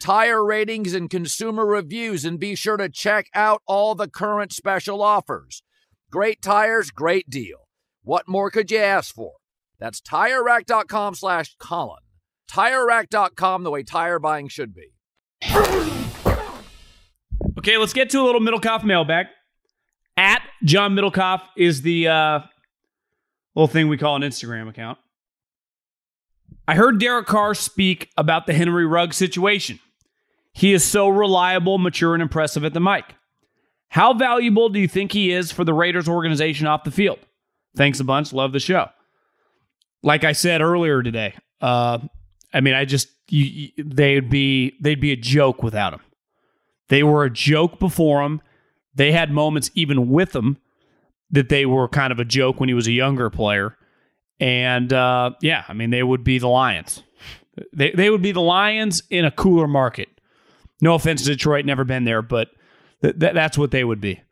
tire ratings, and consumer reviews, and be sure to check out all the current special offers. Great tires, great deal. What more could you ask for? That's tire rack dot com slash Colin. tire rack dot com, the way tire buying should be. Okay, let's get to a little Middlekauff mailbag. At John Middlekauff is the uh, little thing we call an Instagram account. I heard Derek Carr speak about the Henry Ruggs situation. He is so reliable, mature, and impressive at the mic. How valuable do you think he is for the Raiders organization off the field? Thanks a bunch. Love the show. Like I said earlier today, uh, I mean, I just you, you, they'd be they'd be a joke without him. They were a joke before him. They had moments even with him that they were kind of a joke when he was a younger player. And, uh, yeah, I mean, they would be the Lions. They they would be the Lions in a cooler market. No offense to Detroit, never been there, but th- th- that's what they would be.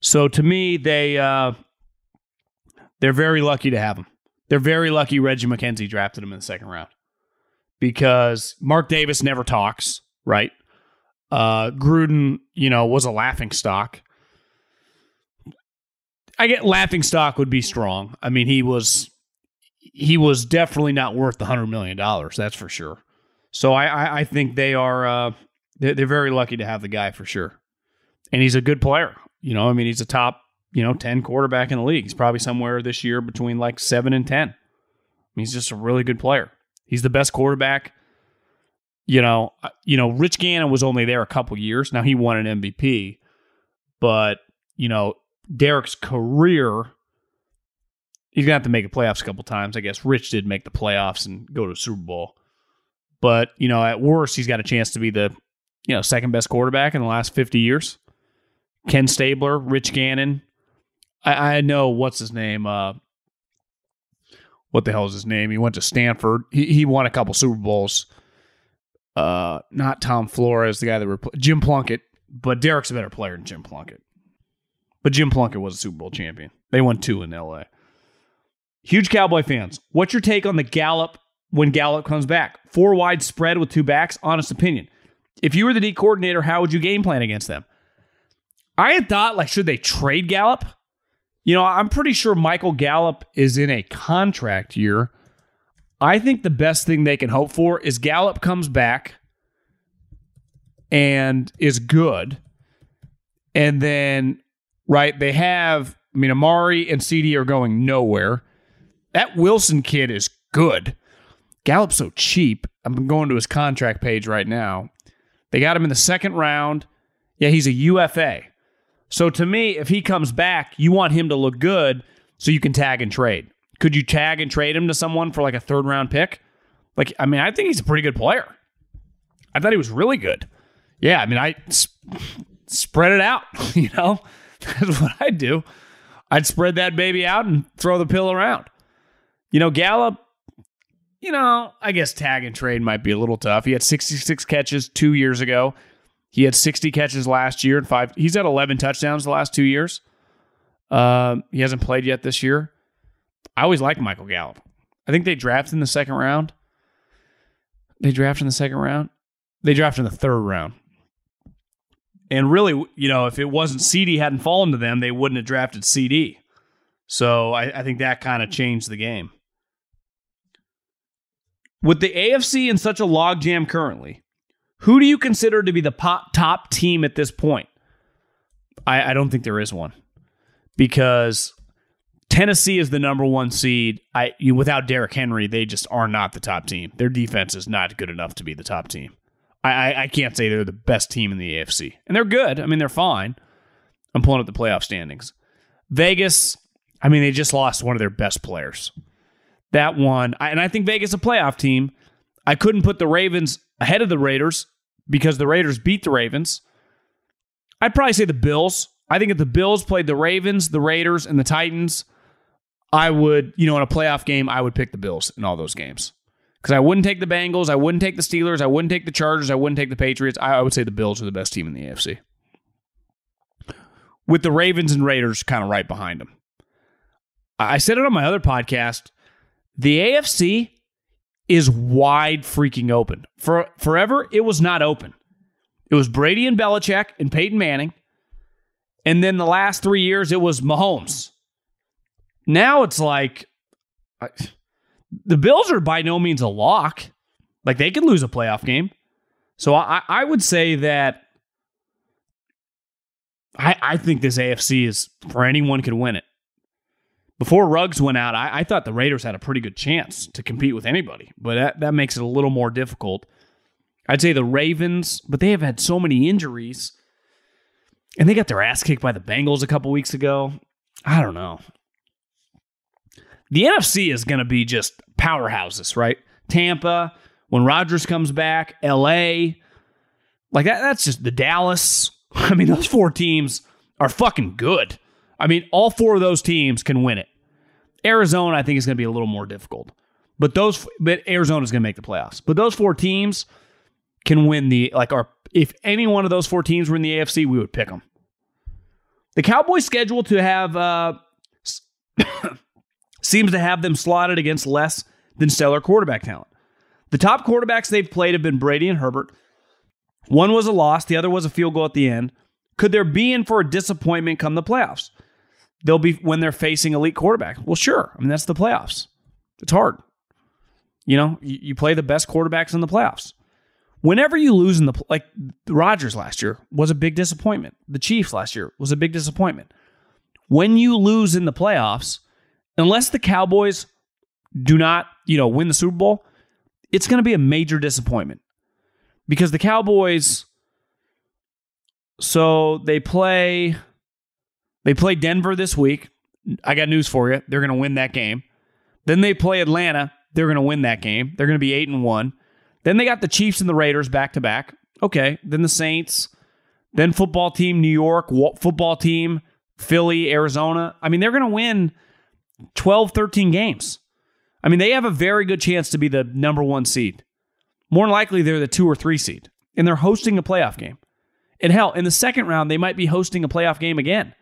So, to me, they, uh, they're very lucky to have him. They're very lucky Reggie McKenzie drafted him in the second round because Mark Davis never talks, right? Uh, Gruden, you know, was a laughingstock. I get laughingstock would be strong. I mean, he was... He was definitely not worth the one hundred million dollars, that's for sure. So I, I, I think they are uh, they're, they're very lucky to have the guy for sure. And he's a good player. You know, I mean, he's a top, you know, ten quarterback in the league. He's probably somewhere this year between like seven and ten. I mean, he's just a really good player. He's the best quarterback. You know, you know, Rich Gannon was only there a couple years. Now he won an M V P. But, you know, Derek's career... He's going to have to make the playoffs a couple times. I guess Rich did make the playoffs and go to the Super Bowl. But, you know, at worst, he's got a chance to be the, you know, second best quarterback in the last fifty years. Ken Stabler, Rich Gannon. I, I know what's his name. Uh, what the hell is his name? He went to Stanford. He he won a couple Super Bowls. Uh, not Tom Flores, the guy that replaced Jim Plunkett. But Derek's a better player than Jim Plunkett. But Jim Plunkett was a Super Bowl champion. They won two in L A. Huge Cowboy fans. What's your take on the Gallup when Gallup comes back? Four wide spread with two backs. Honest opinion. If you were the D coordinator, how would you game plan against them? I had thought, like, should they trade Gallup? You know, I'm pretty sure Michael Gallup is in a contract year. I think the best thing they can hope for is Gallup comes back and is good. And then, right, they have, I mean, Amari and C D are going nowhere. That Wilson kid is good. Gallup's so cheap. I'm going to his contract page right now. They got him in the second round. Yeah, he's a U F A. So to me, if he comes back, you want him to look good so you can tag and trade. Could you tag and trade him to someone for like a third round pick? Like, I mean, I think he's a pretty good player. I thought he was really good. Yeah, I mean, I sp- spread it out, you know? That's what I'd do. I'd spread that baby out and throw the pill around. You know, Gallup, you know, I guess tag and trade might be a little tough. He had sixty-six catches two years ago. He had sixty catches last year and five. He's had eleven touchdowns the last two years. Uh, he hasn't played yet this year. I always liked Michael Gallup. I think they drafted in the second round. They drafted in the second round. They drafted in the third round. And really, you know, if it wasn't C D hadn't fallen to them, they wouldn't have drafted C D. So I, I think that kind of changed the game. With the A F C in such a logjam currently, who do you consider to be the pop, top team at this point? I, I don't think there is one, because Tennessee is the number one seed. I you, without Derrick Henry, they just are not the top team. Their defense is not good enough to be the top team. I, I, I can't say they're the best team in the A F C. And they're good. I mean, they're fine. I'm pulling up the playoff standings. Vegas, I mean, they just lost one of their best players. That one, I, and I think Vegas is a playoff team. I couldn't put the Ravens ahead of the Raiders because the Raiders beat the Ravens. I'd probably say the Bills. I think if the Bills played the Ravens, the Raiders, and the Titans, I would, you know, in a playoff game, I would pick the Bills in all those games. Because I wouldn't take the Bengals. I wouldn't take the Steelers. I wouldn't take the Chargers. I wouldn't take the Patriots. I, I would say the Bills are the best team in the A F C. With the Ravens and Raiders kind of right behind them. I said it on my other podcast. The A F C is wide freaking open. For forever, it was not open. It was Brady and Belichick and Peyton Manning. And then the last three years, it was Mahomes. Now it's like, I, the Bills are by no means a lock. Like, they could lose a playoff game. So I, I would say that I, I think this A F C is, for anyone could win it. Before Ruggs went out, I, I thought the Raiders had a pretty good chance to compete with anybody, but that, that makes it a little more difficult. I'd say the Ravens, but they have had so many injuries, and they got their ass kicked by the Bengals a couple weeks ago. I don't know. The N F C is going to be just powerhouses, right? Tampa, when Rodgers comes back, L A, like that. That's just the Dallas. I mean, those four teams are fucking good. I mean, all four of those teams can win it. Arizona, I think, is going to be a little more difficult. But those, but Arizona's going to make the playoffs. But those four teams can win the, like, our, if any one of those four teams were in the A F C, we would pick them. The Cowboys' schedule to have, uh, seems to have them slotted against less than stellar quarterback talent. The top quarterbacks they've played have been Brady and Herbert. One was a loss. The other was a field goal at the end. Could there be in for a disappointment come the playoffs? They'll be when they're facing elite quarterback. Well, sure. I mean, that's the playoffs. It's hard. You know, you, you play the best quarterbacks in the playoffs. Whenever you lose in the, like Rodgers last year was a big disappointment. The Chiefs last year was a big disappointment. When you lose in the playoffs, unless the Cowboys do not, you know, win the Super Bowl, it's going to be a major disappointment because the Cowboys. So they play. They play Denver this week. I got news for you. They're going to win that game. Then they play Atlanta. They're going to win that game. They're going to be eight and one. Then they got the Chiefs and the Raiders back to back. Okay. Then the Saints. Then football team, New York. Football team, Philly, Arizona. I mean, they're going to win twelve, thirteen games. I mean, they have a very good chance to be the number one seed. More than likely, they're the two or three seed. And they're hosting a playoff game. And hell, in the second round, they might be hosting a playoff game again.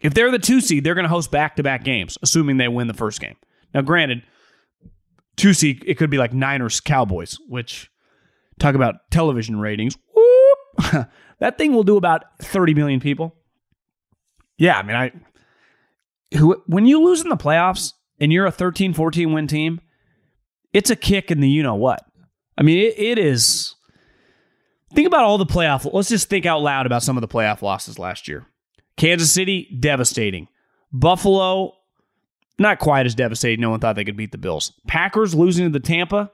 If they're the two seed, they're going to host back-to-back games, assuming they win the first game. Now, granted, two seed, it could be like Niners Cowboys, which, talk about television ratings. Whoop, that thing will do about thirty million people. Yeah, I mean, I who, when you lose in the playoffs and you're a thirteen, fourteen win team, it's a kick in the you-know-what. I mean, it, it is... Think about all the playoff... Let's just think out loud about some of the playoff losses last year. Kansas City, devastating. Buffalo, not quite as devastating. No one thought they could beat the Bills. Packers losing to the Tampa.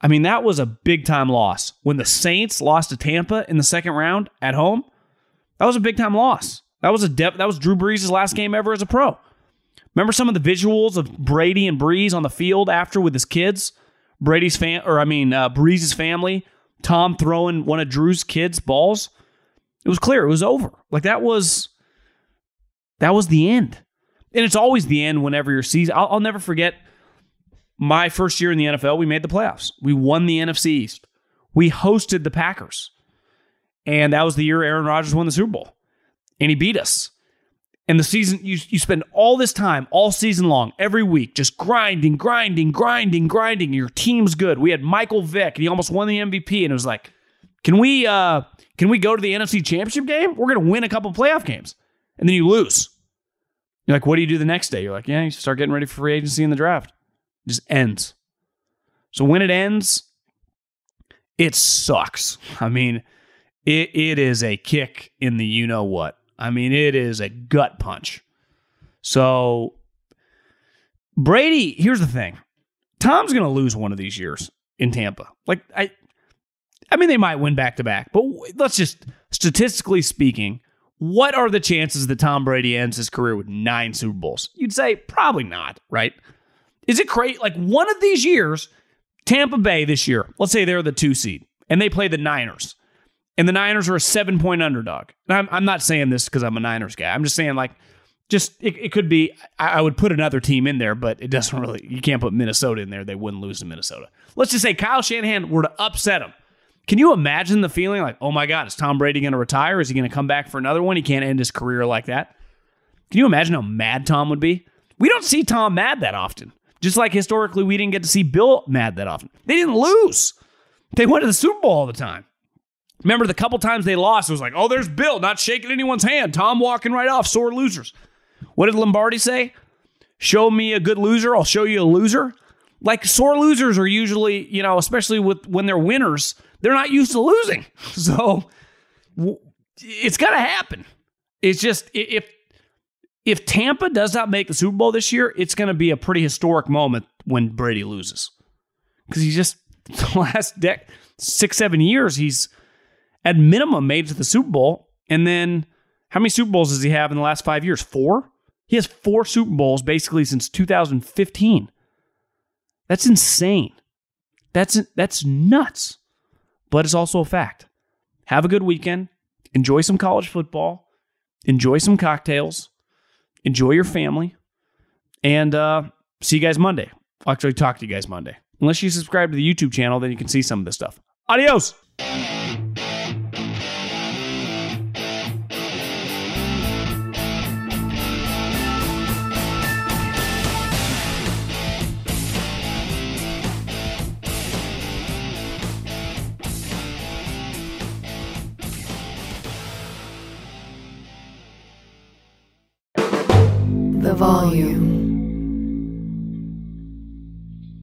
I mean, that was a big-time loss. When the Saints lost to Tampa in the second round at home, that was a big-time loss. That was a de- that was Drew Brees' last game ever as a pro. Remember some of the visuals of Brady and Brees on the field after with his kids? Brady's fam- or I mean, uh, Brees' family... Tom throwing one of Drew's kids' balls, it was clear. It was over. Like, that was that was the end. And it's always the end whenever your season. I'll, I'll never forget my first year in the N F L, we made the playoffs. We won the N F C East. We hosted the Packers. And that was the year Aaron Rodgers won the Super Bowl. And he beat us. And the season, you, you spend all this time, all season long, every week, just grinding, grinding, grinding, grinding. Your team's good. We had Michael Vick, and he almost won the M V P, and it was like, can we uh, can we go to the N F C Championship game? We're going to win a couple playoff games. And then you lose. You're like, what do you do the next day? You're like, yeah, you start getting ready for free agency in the draft. It just ends. So when it ends, it sucks. I mean, it it is a kick in the you-know-what. I mean, it is a gut punch. So, Brady, here's the thing. Tom's going to lose one of these years in Tampa. Like, I I mean, they might win back-to-back, but let's just, statistically speaking, what are the chances that Tom Brady ends his career with nine Super Bowls? You'd say probably not, right? Is it crazy? Like, one of these years, Tampa Bay this year, let's say they're the two seed, and they play the Niners. And the Niners are a seven-point underdog. And I'm, I'm not saying this because I'm a Niners guy. I'm just saying, like, just it, it could be I, I would put another team in there, but it doesn't really – you can't put Minnesota in there. They wouldn't lose to Minnesota. Let's just say Kyle Shanahan were to upset them. Can you imagine the feeling like, oh, my God, is Tom Brady going to retire? Is he going to come back for another one? He can't end his career like that. Can you imagine how mad Tom would be? We don't see Tom mad that often. Just like historically we didn't get to see Bill mad that often. They didn't lose. They went to the Super Bowl all the time. Remember the couple times they lost, it was like, oh, there's Bill not shaking anyone's hand. Tom walking right off, sore losers. What did Lombardi say? Show me a good loser, I'll show you a loser. Like, sore losers are usually, you know, especially with when they're winners, they're not used to losing. So it's got to happen. It's just, if, if Tampa does not make the Super Bowl this year, it's going to be a pretty historic moment when Brady loses. Because he just, the last dec- six, seven years, he's... at minimum, made it to the Super Bowl. And then, how many Super Bowls does he have in the last five years? Four? He has four Super Bowls basically since two thousand fifteen. That's insane. That's that's nuts. But it's also a fact. Have a good weekend. Enjoy some college football. Enjoy some cocktails. Enjoy your family. And uh, see you guys Monday. I'll actually talk to you guys Monday. Unless you subscribe to the YouTube channel, then you can see some of this stuff. Adios! Volume.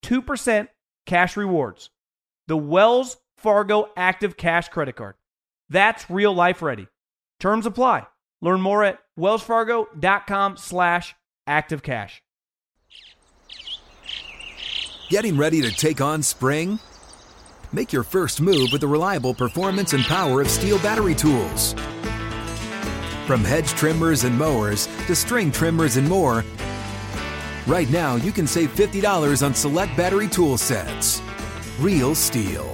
two percent cash rewards. The Wells Fargo Active Cash Credit Card. That's real life ready. Terms apply. Learn more at wellsfargo.com slash active cash. Getting ready to take on spring? Make your first move with the reliable performance and power of Steel battery tools. From hedge trimmers and mowers to string trimmers and more, right now you can save fifty dollars on select battery tool sets. Real Steel.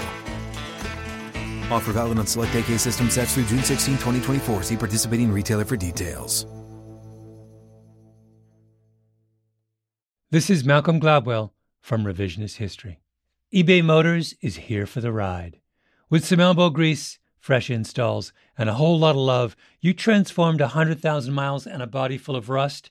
Offer valid on select A K system sets through June sixteenth, twenty twenty-four. See participating retailer for details. This is Malcolm Gladwell from Revisionist History. eBay Motors is here for the ride. With some elbow grease, fresh installs, and a whole lot of love, you transformed one hundred thousand miles and a body full of rust